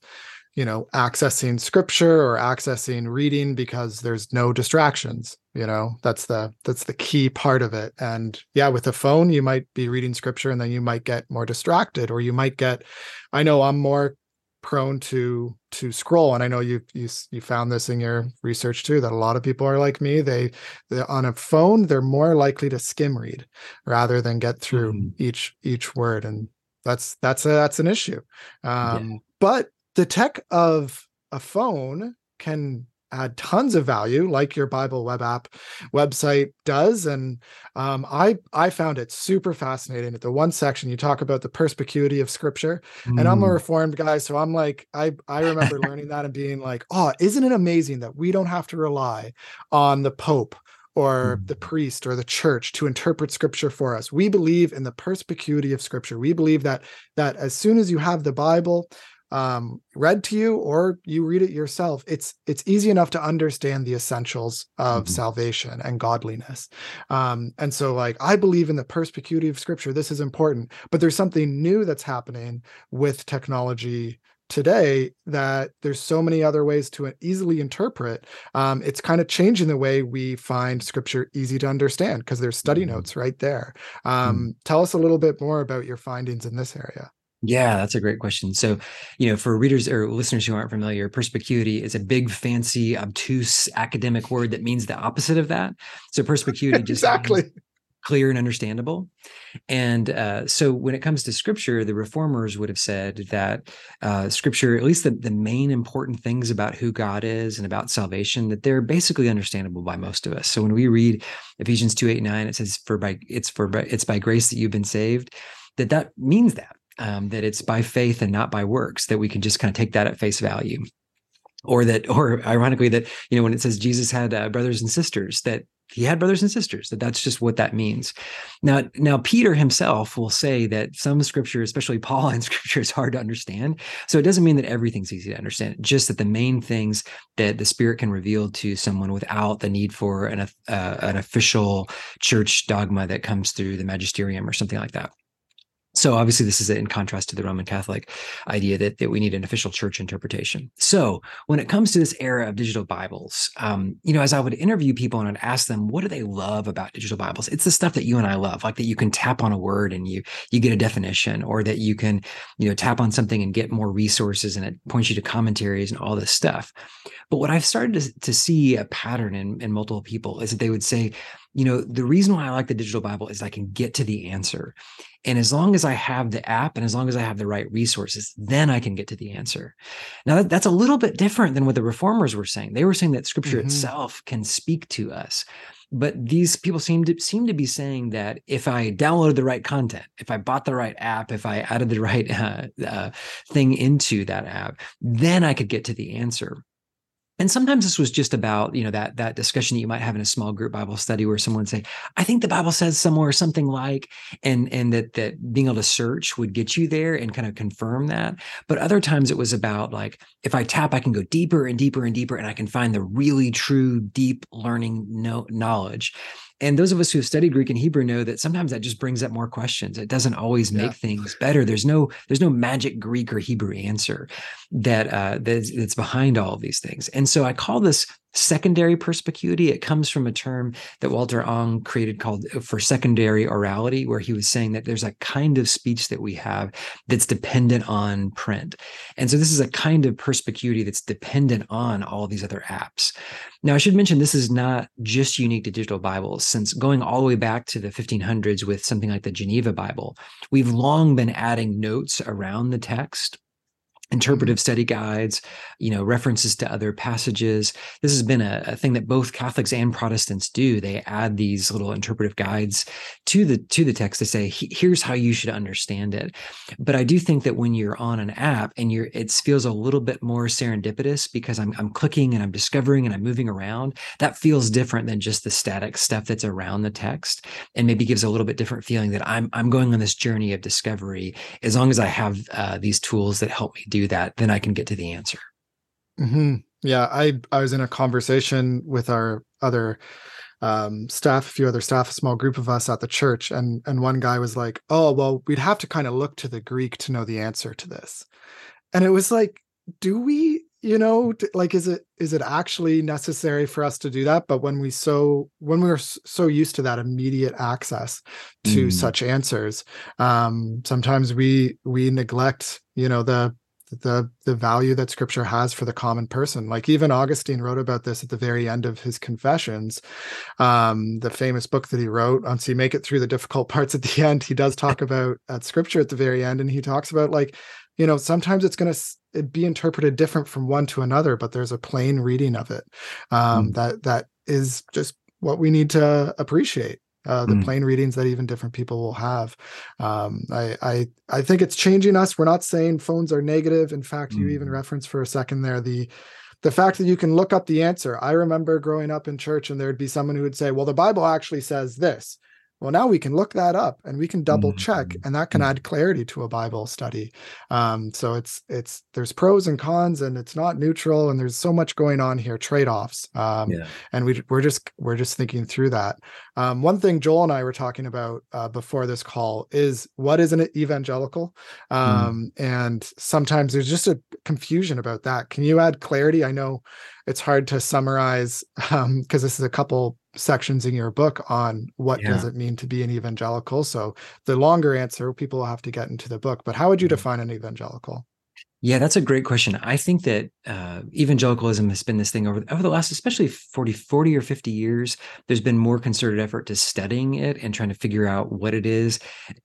you know, accessing scripture or accessing reading, because there's no distractions. You know, that's the that's the key part of it. And yeah, with a phone, you might be reading scripture and then you might get more distracted, or you might get. I know I'm more prone to to scroll, and I know you you you found this in your research too, that a lot of people are like me. They on a phone, they're more likely to skim read rather than get through mm-hmm. each each word, and that's that's a, that's an issue. Um, yeah. But the tech of a phone can add tons of value, like your Bible web app website does. And um, I I found it super fascinating. At the one section, you talk about the perspicuity of scripture. Mm. And I'm a Reformed guy, so I'm like, I, I remember learning that and being like, oh, isn't it amazing that we don't have to rely on the Pope or the priest or the church to interpret scripture for us? We believe in the perspicuity of scripture. We believe that that as soon as you have the Bible um read to you, or you read it yourself, it's it's easy enough to understand the essentials of mm-hmm. salvation and godliness. Um and so, like, I believe in the perspicuity of scripture. This is important. But there's something new that's happening with technology today, that there's so many other ways to easily interpret. Um, it's kind of changing the way we find scripture easy to understand, because there's study notes right there. Um mm-hmm. Tell us a little bit more about your findings in this area. Yeah, that's a great question. So, you know, for readers or listeners who aren't familiar, perspicuity is a big, fancy, obtuse academic word that means the opposite of that. So perspicuity just exactly. means clear and understandable. And uh, so when it comes to scripture, the reformers would have said that uh, scripture, at least the, the main important things about who God is and about salvation, that they're basically understandable by most of us. So when we read Ephesians two, eight, nine, it says, "For by it's for by, it's by grace that you've been saved," that that means that. Um, that it's by faith and not by works, that we can just kind of take that at face value. Or that, or ironically, that, you know, when it says Jesus had uh, brothers and sisters, that he had brothers and sisters, that that's just what that means. Now, now Peter himself will say that some scripture, especially Pauline scripture, is hard to understand. So it doesn't mean that everything's easy to understand, just that the main things that the Spirit can reveal to someone without the need for an, uh, an official church dogma that comes through the magisterium or something like that. So obviously this is in contrast to the Roman Catholic idea that, that we need an official church interpretation. So when it comes to this era of digital Bibles, um, you know, as I would interview people and I'd ask them, what do they love about digital Bibles? It's the stuff that you and I love, like that you can tap on a word and you you get a definition, or that you can, you know, tap on something and get more resources and it points you to commentaries and all this stuff. But what I've started to, to see a pattern in, in multiple people is that they would say, you know, the reason why I like the digital Bible is I can get to the answer. And as long as I have the app and as long as I have the right resources, then I can get to the answer. Now, that, that's a little bit different than what the reformers were saying. They were saying that scripture mm-hmm. itself can speak to us. But these people seem to seem to be saying that if I downloaded the right content, if I bought the right app, if I added the right uh, uh, thing into that app, then I could get to the answer. And sometimes this was just about, you know, that that discussion that you might have in a small group Bible study where someone would say, I think the Bible says somewhere something like, and and that that being able to search would get you there and kind of confirm that. But other times it was about, like, if I tap, I can go deeper and deeper and deeper, and I can find the really true deep learning no, knowledge. And those of us who have studied Greek and Hebrew know that sometimes that just brings up more questions. It doesn't always make yeah. things better. There's no there's no magic Greek or Hebrew answer that uh, that's, that's behind all of these things. And so I call this Secondary perspicuity, it comes from a term that Walter Ong created called for secondary orality, where he was saying that there's a kind of speech that we have that's dependent on print. And so this is a kind of perspicuity that's dependent on all these other apps. Now, I should mention this is not just unique to digital Bibles, since going all the way back to the fifteen hundreds with something like the Geneva Bible, we've long been adding notes around the text, interpretive study guides, you know, references to other passages. This has been a, a thing that both Catholics and Protestants do. They add these little interpretive guides to the to the text to say, here's how you should understand it. But I do think that when you're on an app and you're, it feels a little bit more serendipitous because I'm I'm clicking and I'm discovering and I'm moving around. That feels different than just the static stuff that's around the text, and maybe gives a little bit different feeling that I'm I'm going on this journey of discovery. As long as I have uh, these tools that help me do do that, then I can get to the answer. Mm-hmm. Yeah, I, I was in a conversation with our other um, staff, a few other staff, a small group of us at the church, and and one guy was like, oh, well, we'd have to kind of look to the Greek to know the answer to this. And it was like, do we, you know, like, is it is it actually necessary for us to do that? But when we so when we were so used to that immediate access to mm. such answers, um, sometimes we we neglect, you know, the the the value that scripture has for the common person. Like even Augustine wrote about this at the very end of his Confessions, um, the famous book that he wrote. Once you make it through the difficult parts at the end, he does talk about at scripture at the very end. And he talks about, like, you know, sometimes it's going to be interpreted different from one to another, but there's a plain reading of it. Um, mm. that that is just what we need to appreciate. Uh, the mm. plain readings that even different people will have. Um, I, I I think it's changing us. We're not saying phones are negative. In fact, mm. you even referenced for a second there the the fact that you can look up the answer. I remember growing up in church and there'd be someone who would say, well, the Bible actually says this. Well, now we can look that up and we can double check, mm. and that can mm. add clarity to a Bible study. Um, so it's it's there's pros and cons, and it's not neutral, and there's so much going on here, trade-offs. Um, yeah. And we we're just we're just thinking through that. Um, one thing Joel and I were talking about uh, before this call is what is an evangelical, um, mm. and sometimes there's just a confusion about that. Can you add clarity? I know it's hard to summarize um, because this is a couple sections in your book on what yeah. does it mean to be an evangelical. So the longer answer, people will have to get into the book, but how would you define an evangelical? Yeah, that's a great question. I think that uh, evangelicalism has been this thing over, over the last, especially forty, forty or fifty years, there's been more concerted effort to studying it and trying to figure out what it is.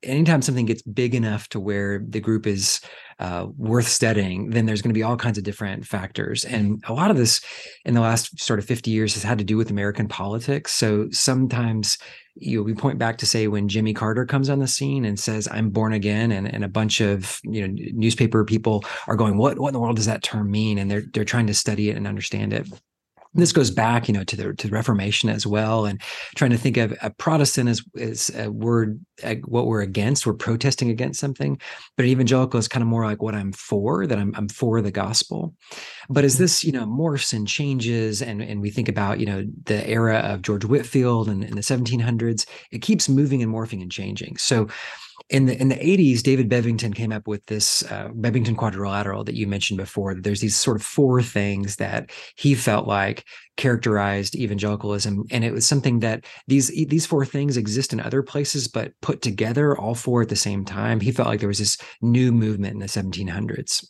Anytime something gets big enough to where the group is uh, worth studying, then there's going to be all kinds of different factors. And a lot of this in the last sort of fifty years has had to do with American politics. So sometimes you know, we point back to, say, when Jimmy Carter comes on the scene and says, I'm born again, and, and a bunch of you know newspaper people are going, what, what in the world does that term mean? And they're they're trying to study it and understand it. And this goes back you know, to the, to the Reformation as well, and trying to think of a Protestant as, as a word, a, what we're against, we're protesting against something, but an evangelical is kind of more like what I'm for, that I'm, I'm for the gospel. But as this you know, morphs and changes, and, and we think about you know, the era of George Whitefield and in the seventeen hundreds, it keeps moving and morphing and changing. So In the in the eighties, David Bevington came up with this uh, Bevington quadrilateral that you mentioned before. There's these sort of four things that he felt like characterized evangelicalism, and it was something that these these four things exist in other places, but put together, all four at the same time, he felt like there was this new movement in the seventeen hundreds.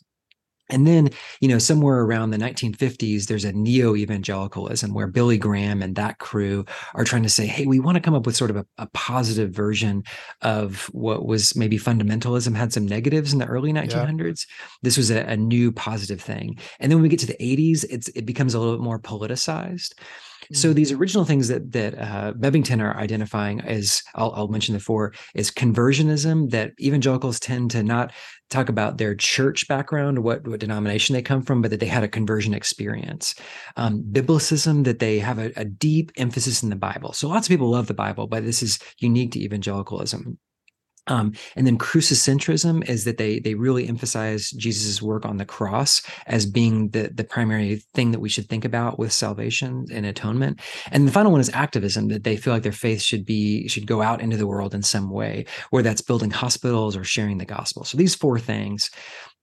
And then, you know, somewhere around the nineteen fifties, there's a neo-evangelicalism where Billy Graham and that crew are trying to say, hey, we want to come up with sort of a, a positive version of what was maybe fundamentalism had some negatives in the early nineteen hundreds. Yeah. This was a, a new positive thing. And then when we get to the eighties, it's, it becomes a little bit more politicized. So these original things that that uh, Bevington are identifying as, I'll, I'll mention the four, is conversionism, that evangelicals tend to not talk about their church background, what, what denomination they come from, but that they had a conversion experience. Um, biblicism, that they have a, a deep emphasis in the Bible. So lots of people love the Bible, but this is unique to evangelicalism. Um, and then crucicentrism is that they they really emphasize Jesus' work on the cross as being the, the primary thing that we should think about with salvation and atonement. And the final one is activism, that they feel like their faith should be should go out into the world in some way, whether that's building hospitals or sharing the gospel. So these four things.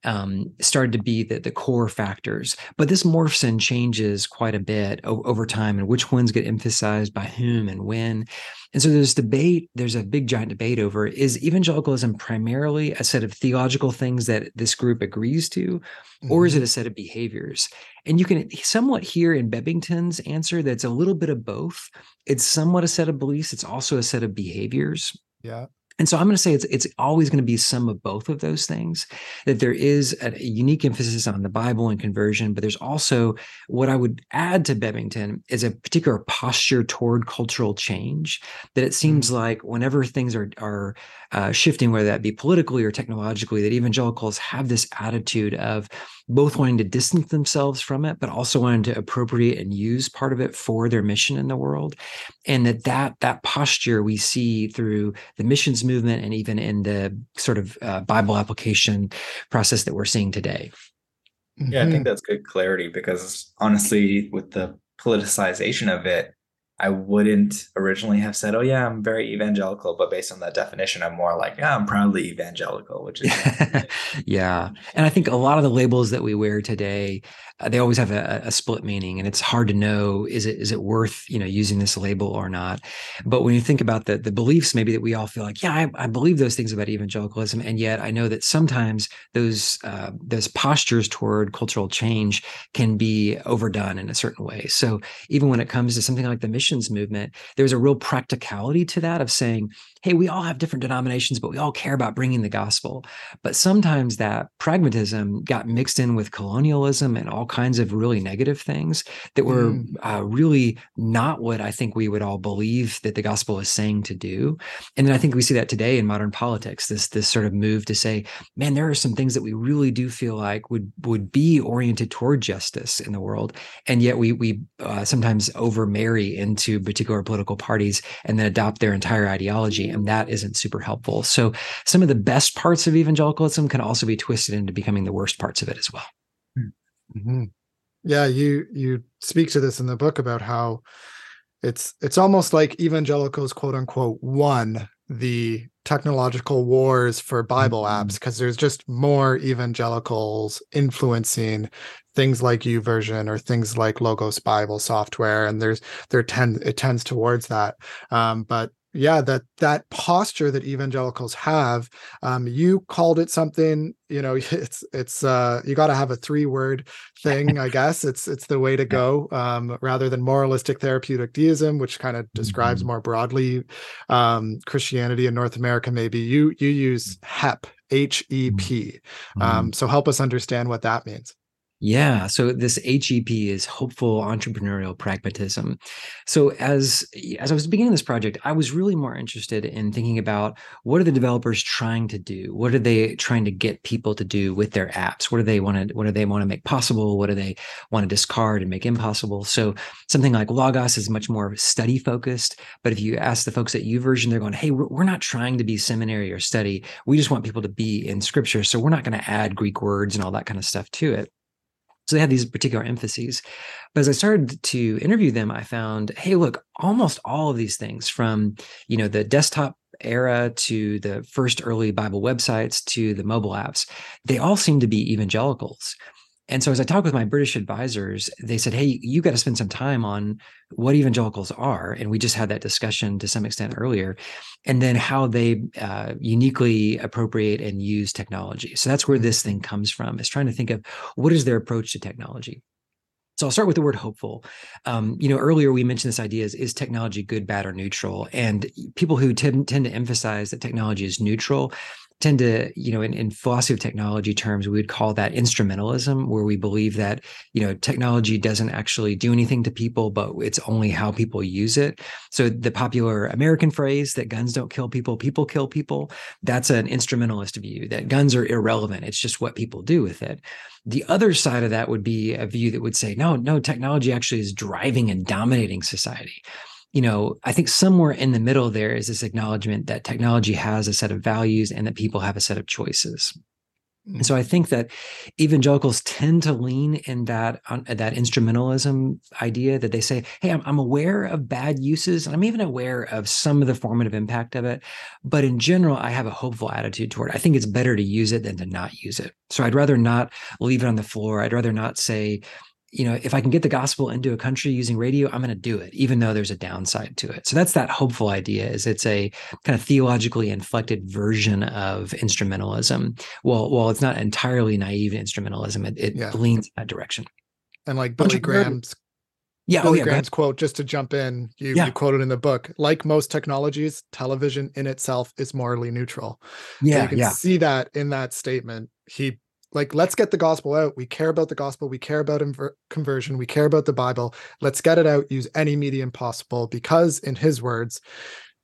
um, started to be the, the core factors. But this morphs and changes quite a bit o- over time, and which ones get emphasized by whom and when. And so there's debate, there's a big giant debate over, is evangelicalism primarily a set of theological things that this group agrees to, mm-hmm. or is it a set of behaviors? And you can somewhat hear in Bebington's answer that's a little bit of both. It's somewhat a set of beliefs, it's also a set of behaviors. Yeah. And so I'm going to say it's it's always going to be some of both of those things, that there is a unique emphasis on the Bible and conversion, but there's also what I would add to Bebington is a particular posture toward cultural change, that it seems like whenever things are, are uh, shifting, whether that be politically or technologically, that evangelicals have this attitude of both wanting to distance themselves from it, but also wanting to appropriate and use part of it for their mission in the world. And that that, that posture we see through the missions movement and even in the sort of uh, Bible application process that we're seeing today. Yeah, I think that's good clarity, because honestly, with the politicization of it, I wouldn't originally have said, oh yeah, I'm very evangelical, but based on that definition, I'm more like, yeah, I'm proudly evangelical, which is yeah. And I think a lot of the labels that we wear today, uh, they always have a, a split meaning, and it's hard to know, is it is it worth, you know, using this label or not? But when you think about the, the beliefs, maybe that we all feel like, yeah, I, I believe those things about evangelicalism, and yet I know that sometimes those, uh, those postures toward cultural change can be overdone in a certain way. So even when it comes to something like the mission movement, there's a real practicality to that of saying, hey, we all have different denominations, but we all care about bringing the gospel. But sometimes that pragmatism got mixed in with colonialism and all kinds of really negative things that were mm. uh, really not what I think we would all believe that the gospel is saying to do. And then I think we see that today in modern politics, this this sort of move to say, man, there are some things that we really do feel like would would be oriented toward justice in the world. And yet we, we uh, sometimes over-marry into particular political parties and then adopt their entire ideology. And that isn't super helpful. So some of the best parts of evangelicalism can also be twisted into becoming the worst parts of it as well. Mm-hmm. Yeah, you you speak to this in the book about how it's it's almost like evangelicals, quote unquote, won the technological wars for Bible apps, because there's just more evangelicals influencing things like YouVersion or things like Logos Bible software, and there's there tend it tends towards that. Um, but Yeah, that that posture that evangelicals have, um, you called it something, you know, it's it's uh, you got to have a three word thing, I guess. It's it's the way to go, um, rather than moralistic therapeutic deism, which kind of describes more broadly um, Christianity in North America. Maybe you you use H E P, H E P. Um, so help us understand what that means. Yeah. So this H E P is hopeful entrepreneurial pragmatism. So as, as I was beginning this project, I was really more interested in thinking about, what are the developers trying to do? What are they trying to get people to do with their apps? What do they want to, what do they want to make possible? What do they want to discard and make impossible? So something like Logos is much more study focused. But if you ask the folks at YouVersion, they're going, hey, we're, we're not trying to be seminary or study. We just want people to be in scripture. So we're not going to add Greek words and all that kind of stuff to it. So they had these particular emphases. But as I started to interview them, I found, hey, look, almost all of these things, from, you know, the desktop era to the first early Bible websites to the mobile apps, they all seem to be evangelicals. And so as I talked with my British advisors, they said, hey, you got to spend some time on what evangelicals are. And we just had that discussion to some extent earlier, and then how they uh, uniquely appropriate and use technology. So that's where this thing comes from, is trying to think of, what is their approach to technology? So I'll start with the word hopeful. Um, you know, earlier we mentioned this idea, is, is technology good, bad, or neutral? And people who tend, tend to emphasize that technology is neutral tend to, you know, in, in philosophy of technology terms, we would call that instrumentalism, where we believe that, you know, technology doesn't actually do anything to people, but it's only how people use it. So the popular American phrase that guns don't kill people, people kill people, that's an instrumentalist view, that guns are irrelevant. It's just what people do with it. The other side of that would be a view that would say, no, no, technology actually is driving and dominating society. You know, I think somewhere in the middle there is this acknowledgement that technology has a set of values and that people have a set of choices. And so I think that evangelicals tend to lean in that on that instrumentalism idea that they say, hey, I'm, I'm aware of bad uses, and I'm even aware of some of the formative impact of it. But in general, I have a hopeful attitude toward it. I think it's better to use it than to not use it. So I'd rather not leave it on the floor. I'd rather not say, you know, if I can get the gospel into a country using radio, I'm going to do it, even though there's a downside to it. So that's that hopeful idea, is it's a kind of theologically inflected version of instrumentalism. Well, while it's not entirely naive instrumentalism, it, it yeah. leans in that direction. And like Billy Graham's, yeah, Billy oh, yeah, Graham's quote, just to jump in, you, yeah. you quoted in the book, like most technologies, television in itself is morally neutral. Yeah, so you can yeah. see that in that statement. He Like, let's get the gospel out. We care about the gospel. We care about inver- conversion. We care about the Bible. Let's get it out. Use any medium possible, because in his words,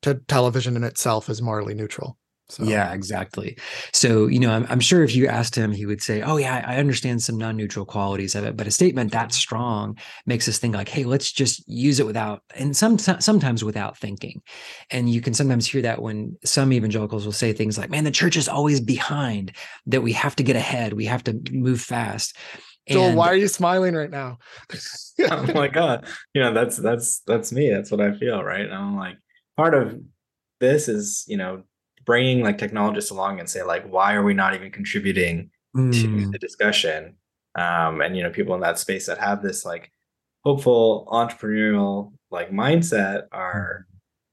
t- television in itself is morally neutral. So. Yeah, exactly. So, you know, I'm, I'm sure if you asked him, he would say, oh, yeah, I understand some non-neutral qualities of it. But a statement that strong makes us think like, hey, let's just use it without, and some, sometimes without thinking. And you can sometimes hear that when some evangelicals will say things like, man, the church is always behind, that we have to get ahead. We have to move fast. Joel, and, why are you smiling right now? I'm like, oh, you know, that's, that's, that's me. That's what I feel, right? And I'm like, part of this is, you know, bringing like technologists along and say like, why are we not even contributing mm. to the discussion? Um, and, you know, people in that space that have this like hopeful entrepreneurial like mindset are,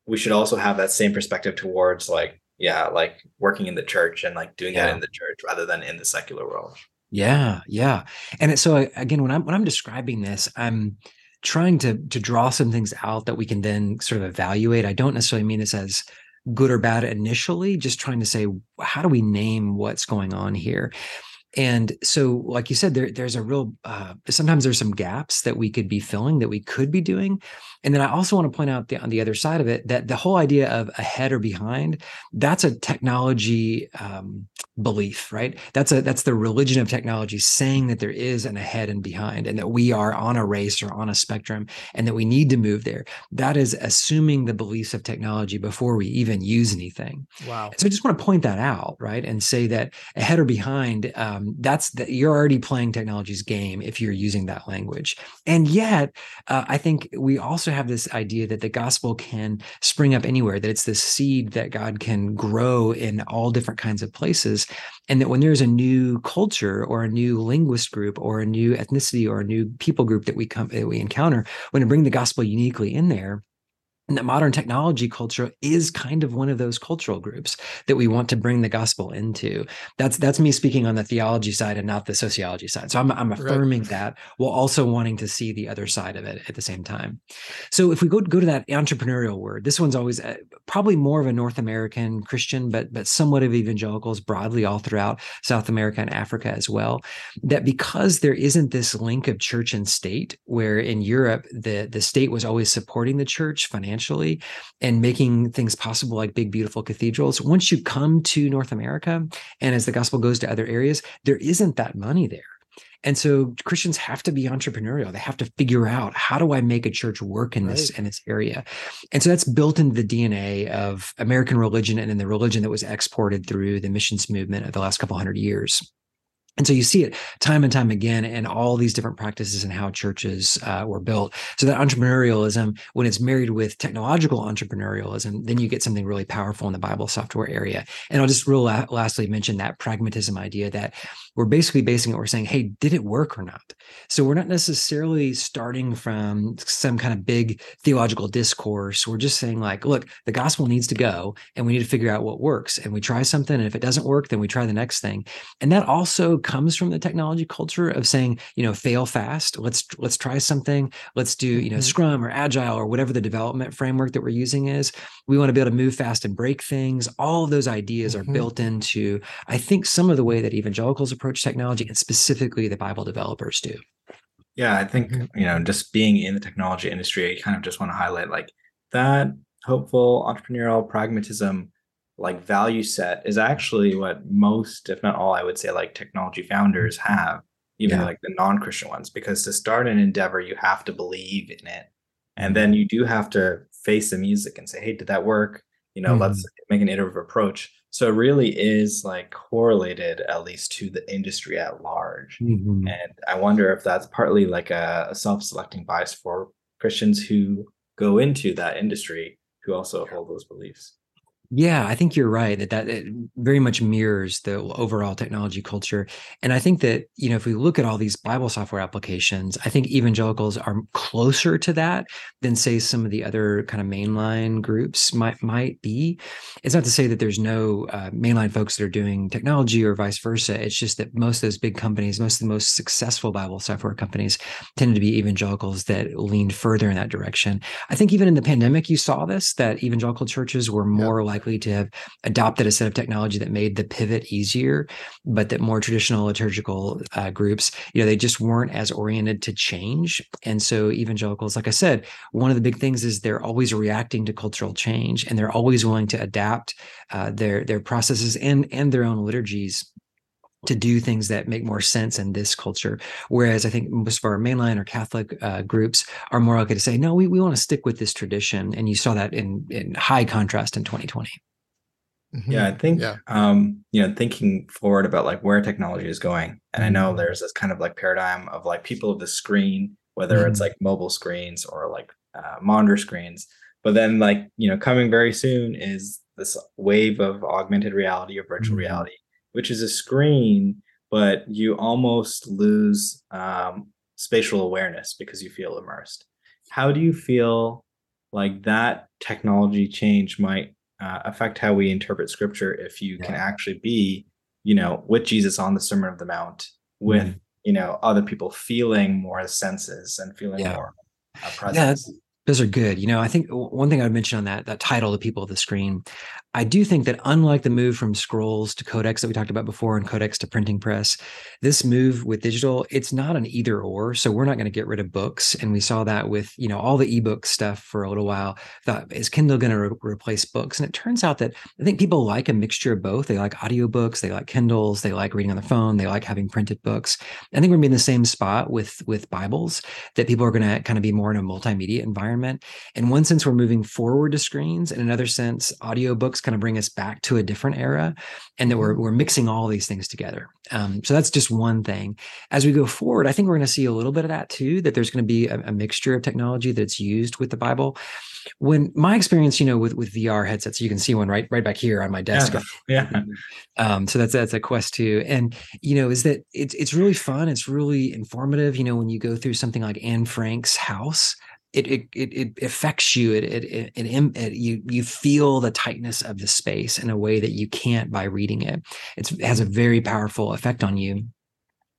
we should also have that same perspective towards like, yeah, like working in the church and like doing yeah. that in the church rather than in the secular world. Yeah. Yeah. And so again, when I'm, when I'm describing this, I'm trying to, to draw some things out that we can then sort of evaluate. I don't necessarily mean this as good or bad initially, just trying to say, how do we name what's going on here? And so, like you said, there, there's a real, uh, sometimes there's some gaps that we could be filling, that we could be doing. And then I also want to point out the, on the other side of it, that the whole idea of ahead or behind, that's a technology um, belief, right? That's a that's the religion of technology, saying that there is an ahead and behind, and that we are on a race or on a spectrum, and that we need to move there. That is assuming the beliefs of technology before we even use anything. Wow. So I just want to point that out, right? And say that ahead or behind, um, that's that you're already playing technology's game if you're using that language. And yet, uh, I think we also have this idea that the gospel can spring up anywhere, that it's this seed that God can grow in all different kinds of places. And that when there's a new culture or a new linguist group or a new ethnicity or a new people group that we come, that we encounter, we're going to bring the gospel uniquely in there. And that modern technology culture is kind of one of those cultural groups that we want to bring the gospel into. That's that's me speaking on the theology side and not the sociology side. So I'm I'm affirming right. that while also wanting to see the other side of it at the same time. So if we go go to that entrepreneurial word, this one's always uh, probably more of a North American Christian, but but somewhat of evangelicals broadly all throughout South America and Africa as well. That because there isn't this link of church and state, where in Europe the the state was always supporting the church financially. Financially and making things possible, like big, beautiful cathedrals. Once you come to North America, and as the gospel goes to other areas, there isn't that money there. And so Christians have to be entrepreneurial. They have to figure out, how do I make a church work in this, right. in this area? And so that's built into the D N A of American religion, and in the religion that was exported through the missions movement of the last couple hundred years. And so you see it time and time again in all these different practices and how churches uh, were built. So that entrepreneurialism, when it's married with technological entrepreneurialism, then you get something really powerful in the Bible software area. And I'll just real la- lastly mention that pragmatism idea, that we're basically basing it, we're saying, hey, did it work or not? So we're not necessarily starting from some kind of big theological discourse. We're just saying like, look, the gospel needs to go, and we need to figure out what works. And we try something, and if it doesn't work, then we try the next thing. And that also comes from the technology culture of saying, you know, fail fast. Let's let's try something. Let's do, you know, Scrum or Agile or whatever the development framework that we're using is. We want to be able to move fast and break things. All of those ideas mm-hmm. are built into, I think, some of the way that evangelicals approach technology, and specifically the Bible developers do. Yeah, I think, you know, just being in the technology industry, I kind of just want to highlight like that hopeful entrepreneurial pragmatism like value set is actually what most, if not all, I would say like technology founders have, even yeah. like the non-Christian ones, because to start an endeavor, you have to believe in it. And then you do have to face the music and say, hey, did that work? you know, mm-hmm. let's make an iterative approach. So it really is like correlated, at least to the industry at large. Mm-hmm. And I wonder if that's partly like a, a self-selecting bias for Christians who go into that industry, who also hold those beliefs. Yeah, I think you're right that that it very much mirrors the overall technology culture. And I think that, you know, if we look at all these Bible software applications, I think evangelicals are closer to that than, say, some of the other kind of mainline groups might might be. It's not to say that there's no uh, mainline folks that are doing technology or vice versa. It's just that most of those big companies, most of the most successful Bible software companies tended to be evangelicals that leaned further in that direction. I think even in the pandemic, you saw this, that evangelical churches were more yeah. like to have adopted a set of technology that made the pivot easier, but that more traditional liturgical uh, groups, you know, they just weren't as oriented to change. And so evangelicals, like I said, one of the big things is they're always reacting to cultural change, and they're always willing to adapt uh, their their processes and and their own liturgies to do things that make more sense in this culture. Whereas I think most of our mainline or Catholic uh, groups are more likely to say, no, we, we want to stick with this tradition. And you saw that in, in high contrast in twenty twenty. Mm-hmm. Yeah, I think, yeah. Um, you know, thinking forward about like where technology is going. And mm-hmm. I know there's this kind of like paradigm of like people of the screen, whether mm-hmm. it's like mobile screens or like uh, monitor screens. But then like, you know, coming very soon is this wave of augmented reality or virtual mm-hmm. reality, which is a screen, but you almost lose um, spatial awareness because you feel immersed. How do you feel like that technology change might uh, affect how we interpret scripture if you yeah. can actually be, you know, with Jesus on the Sermon of the Mount, with, mm-hmm. you know, other people feeling more senses and feeling yeah. more uh, presence? Yeah, those are good. You know, I think one thing I would mention on that, that title, The People of the Screen, I do think that unlike the move from scrolls to codecs that we talked about before and codecs to printing press, this move with digital, it's not an either or. So we're not going to get rid of books. And we saw that with, you know, all the ebook stuff for a little while. Thought, is Kindle going to re- replace books? And it turns out that I think people like a mixture of both. They like audiobooks, they like Kindles, they like reading on the phone, they like having printed books. I think we're going to be in the same spot with, with Bibles, that people are going to kind of be more in a multimedia environment. In one sense, we're moving forward to screens. In another sense, audiobooks kind of bring us back to a different era, and that we're, we're mixing all these things together. Um, so that's just one thing. As we go forward, I think we're going to see a little bit of that too, that there's going to be a, a mixture of technology that's used with the Bible. When my experience, you know, with, with V R headsets, you can see one right, right back here on my desk. Yeah. yeah. Um, so that's, that's a Quest two. And, you know, is that it's, it's really fun. It's really informative. You know, when you go through something like Anne Frank's house, It, it it it affects you. It it, it it it you you feel the tightness of the space in a way that you can't by reading it. It's, it has a very powerful effect on you.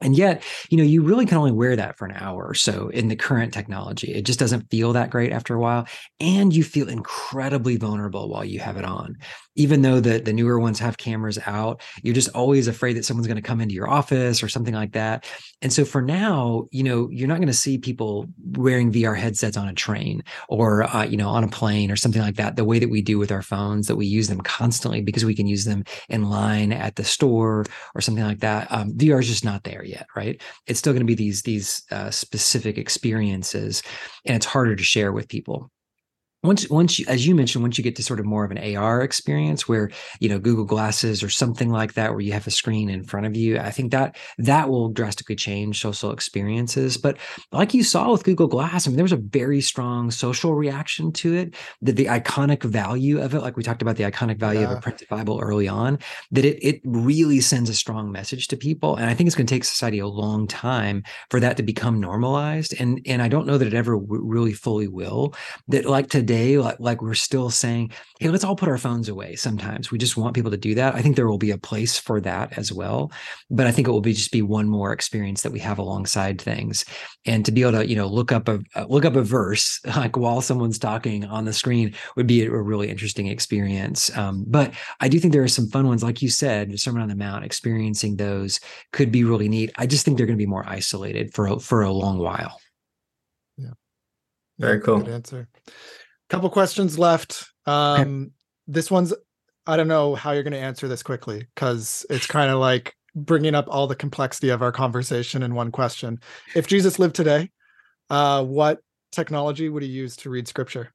And yet, you know, you really can only wear that for an hour or so in the current technology. It just doesn't feel that great after a while. And you feel incredibly vulnerable while you have it on. Even though the, the newer ones have cameras out, you're just always afraid that someone's going to come into your office or something like that. And so for now, you know, you're not going to see people wearing V R headsets on a train or, uh, you know, on a plane or something like that, the way that we do with our phones, that we use them constantly because we can use them in line at the store or something like that. Um, V R is just not there yet. Yet, right? It's still going to be these, these uh, specific experiences, and it's harder to share with people. Once, once you, as you mentioned, once you get to sort of more of an A R experience where, you know, Google Glasses or something like that, where you have a screen in front of you, I think that that will drastically change social experiences. But like you saw with Google Glass, I mean, there was a very strong social reaction to it, that the iconic value of it, like we talked about the iconic value yeah. of a printed Bible early on, that it it really sends a strong message to people. And I think it's going to take society a long time for that to become normalized. And, and I don't know that it ever w- really fully will, that like today, Like, like we're still saying, hey, let's all put our phones away sometimes. We just want people to do that. I think there will be a place for that as well. But I think it will be just be one more experience that we have alongside things. And to be able to, you know, look up a uh, look up a verse like while someone's talking on the screen would be a, a really interesting experience. Um, but I do think there are some fun ones, like you said, the Sermon on the Mount, experiencing those could be really neat. I just think they're going to be more isolated for a, for a long while. Yeah. Very yeah, cool. Good answer. Couple questions left. Um, okay. This one's, I don't know how you're going to answer this quickly, because it's kind of like bringing up all the complexity of our conversation in one question. If Jesus lived today, uh, what technology would he use to read scripture?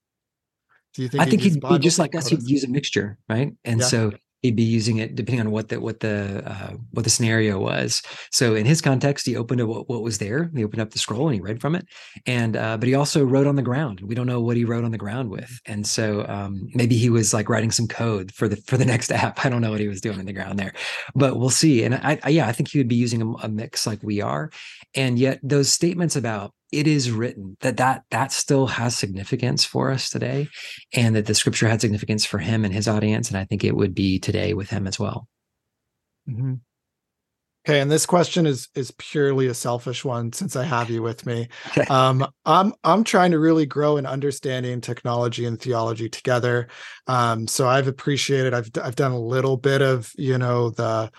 Do you think? I think he'd, he'd just like us. He'd use a mixture, right? And yeah. so he'd be using it depending on what the what the uh, what the scenario was. So in his context, he opened up what, what was there. He opened up the scroll and he read from it. And uh, but he also wrote on the ground. We don't know what he wrote on the ground with. And so um, maybe he was like writing some code for the for the next app. I don't know what he was doing on the ground there, but we'll see. And I, I yeah, I think he would be using a, a mix like we are. And yet those statements about it is written, that that that still has significance for us today, and that the scripture had significance for him and his audience, and I think it would be today with him as well. Mm-hmm. Okay, and this question is is purely a selfish one, since I have you with me. Okay. Um, I'm I'm trying to really grow in understanding technology and theology together. Um, so I've appreciated. I've I've done a little bit of you know the.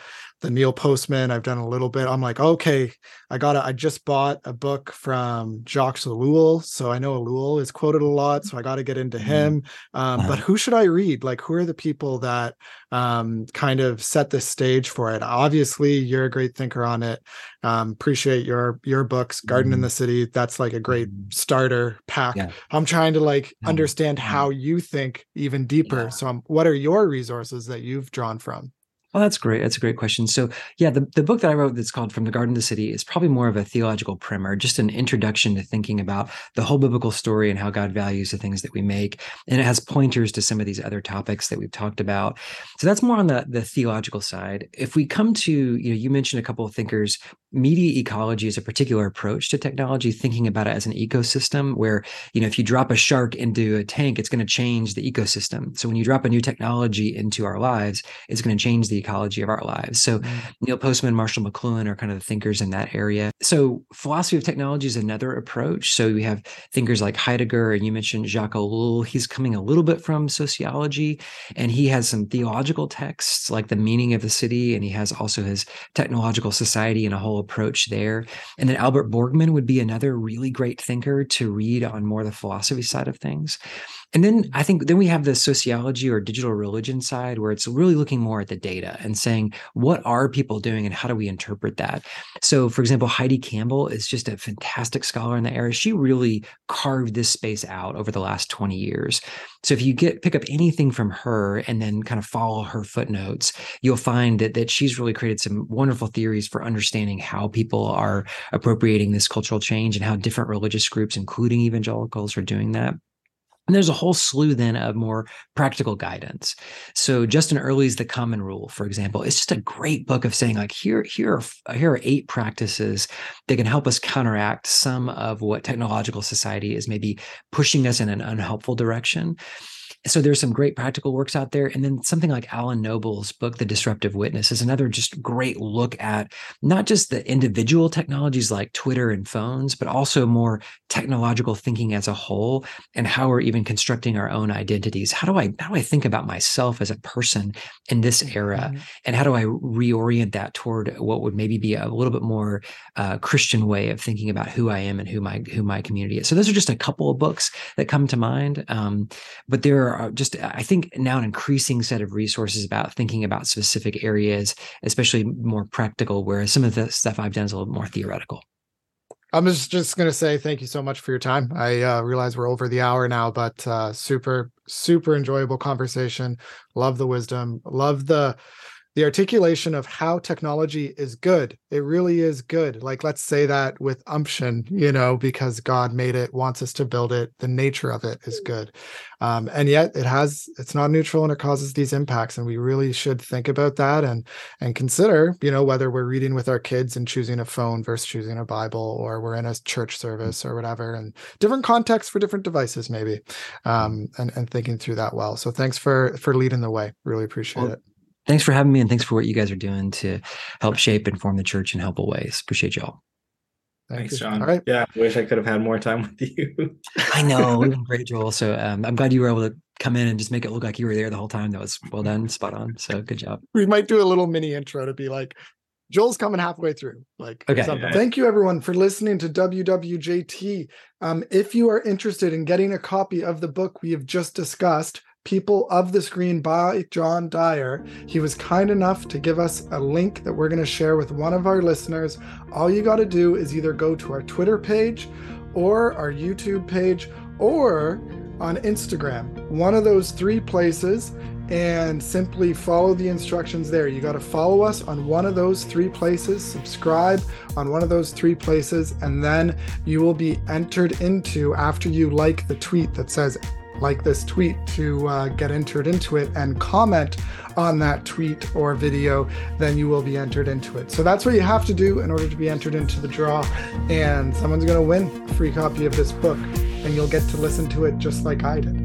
the Neil Postman. I've done a little bit. I'm like, okay, I got it. I just bought a book from Jacques Ellul. So I know Ellul is quoted a lot. So I got to get into him. Um, wow. But who should I read? Like, who are the people that um, kind of set the stage for it? Obviously you're a great thinker on it. Um, appreciate your, your books, Garden mm. in the City. That's like a great starter pack. Yeah. I'm trying to like mm. understand mm. how you think even deeper. Yeah. So I'm, what are your resources that you've drawn from? Oh, that's great. That's a great question. So yeah, the, the book that I wrote that's called From the Garden to the City is probably more of a theological primer, just an introduction to thinking about the whole biblical story and how God values the things that we make. And it has pointers to some of these other topics that we've talked about. So that's more on the, the theological side. If we come to, you know, you mentioned a couple of thinkers. Media ecology is a particular approach to technology, thinking about it as an ecosystem where, you know, if you drop a shark into a tank, it's going to change the ecosystem. So when you drop a new technology into our lives, it's going to change the ecology of our lives. So mm-hmm. Neil Postman, Marshall McLuhan are kind of the thinkers in that area. So philosophy of technology is another approach. So we have thinkers like Heidegger, and you mentioned Jacques Ellul. He's coming a little bit from sociology, and he has some theological texts like The Meaning of the City, and he has also his Technological Society and a whole approach there. And then Albert Borgman would be another really great thinker to read on more the philosophy side of things. And then I think then we have the sociology or digital religion side, where it's really looking more at the data and saying, what are people doing and how do we interpret that? So for example, Heidi Campbell is just a fantastic scholar in the area. She really carved this space out over the last twenty years. So if you get pick up anything from her and then kind of follow her footnotes, you'll find that, that she's really created some wonderful theories for understanding how people are appropriating this cultural change and how different religious groups, including evangelicals, are doing that. And there's a whole slew then of more practical guidance. So Justin Early's The Common Rule, for example, it's just a great book of saying like, here, here, are, here are eight practices that can help us counteract some of what technological society is maybe pushing us in an unhelpful direction. So there's some great practical works out there. And then something like Alan Noble's book, The Disruptive Witness, is another just great look at not just the individual technologies like Twitter and phones, but also more technological thinking as a whole and how we're even constructing our own identities. How do I, how do I think about myself as a person in this era? Mm-hmm. And how do I reorient that toward what would maybe be a little bit more uh, Christian way of thinking about who I am and who my, who my community is? So those are just a couple of books that come to mind. Um, but there are Are just, I think, now an increasing set of resources about thinking about specific areas, especially more practical, whereas some of the stuff I've done is a little more theoretical. I'm just, just going to say thank you so much for your time. I uh, realize we're over the hour now, but uh, super, super enjoyable conversation. Love the wisdom. Love the the articulation of how technology is good. It really is good. Like, let's say that with umption, you know, because God made it, wants us to build it. The nature of it is good. Um, and yet it has, it's not neutral, and it causes these impacts. And we really should think about that and, and consider, you know, whether we're reading with our kids and choosing a phone versus choosing a Bible, or we're in a church service or whatever, and different contexts for different devices, maybe, um, and, and thinking through that well. So thanks for, for leading the way. Really appreciate well, it. Thanks for having me, and thanks for what you guys are doing to help shape and form the church in helpful ways. Appreciate y'all. Thanks, Thanks, John. All right. Yeah, I wish I could have had more time with you. I know. We've been great, Joel. So um, I'm glad you were able to come in and just make it look like you were there the whole time. That was well done, spot on. So good job. We might do a little mini intro to be like, Joel's coming halfway through. Like, okay. Yeah. Thank you, everyone, for listening to W W J T. Um, if you are interested in getting a copy of the book we have just discussed, People of the Screen by John Dyer. He was kind enough to give us a link that we're going to share with one of our listeners. All you got to do is either go to our Twitter page or our YouTube page or on Instagram, one of those three places, and simply follow the instructions there. You got to follow us on one of those three places, subscribe on one of those three places, and then you will be entered into, after you like the tweet that says like this tweet, to uh, get entered into it and comment on that tweet or video, then you will be entered into it. So that's what you have to do in order to be entered into the draw, and someone's going to win a free copy of this book, and you'll get to listen to it just like I did.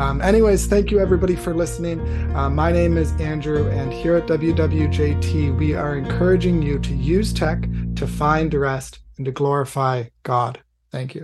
Um, anyways, thank you everybody for listening. Uh, my name is Andrew, and here at W W J T, we are encouraging you to use tech to find rest and to glorify God. Thank you.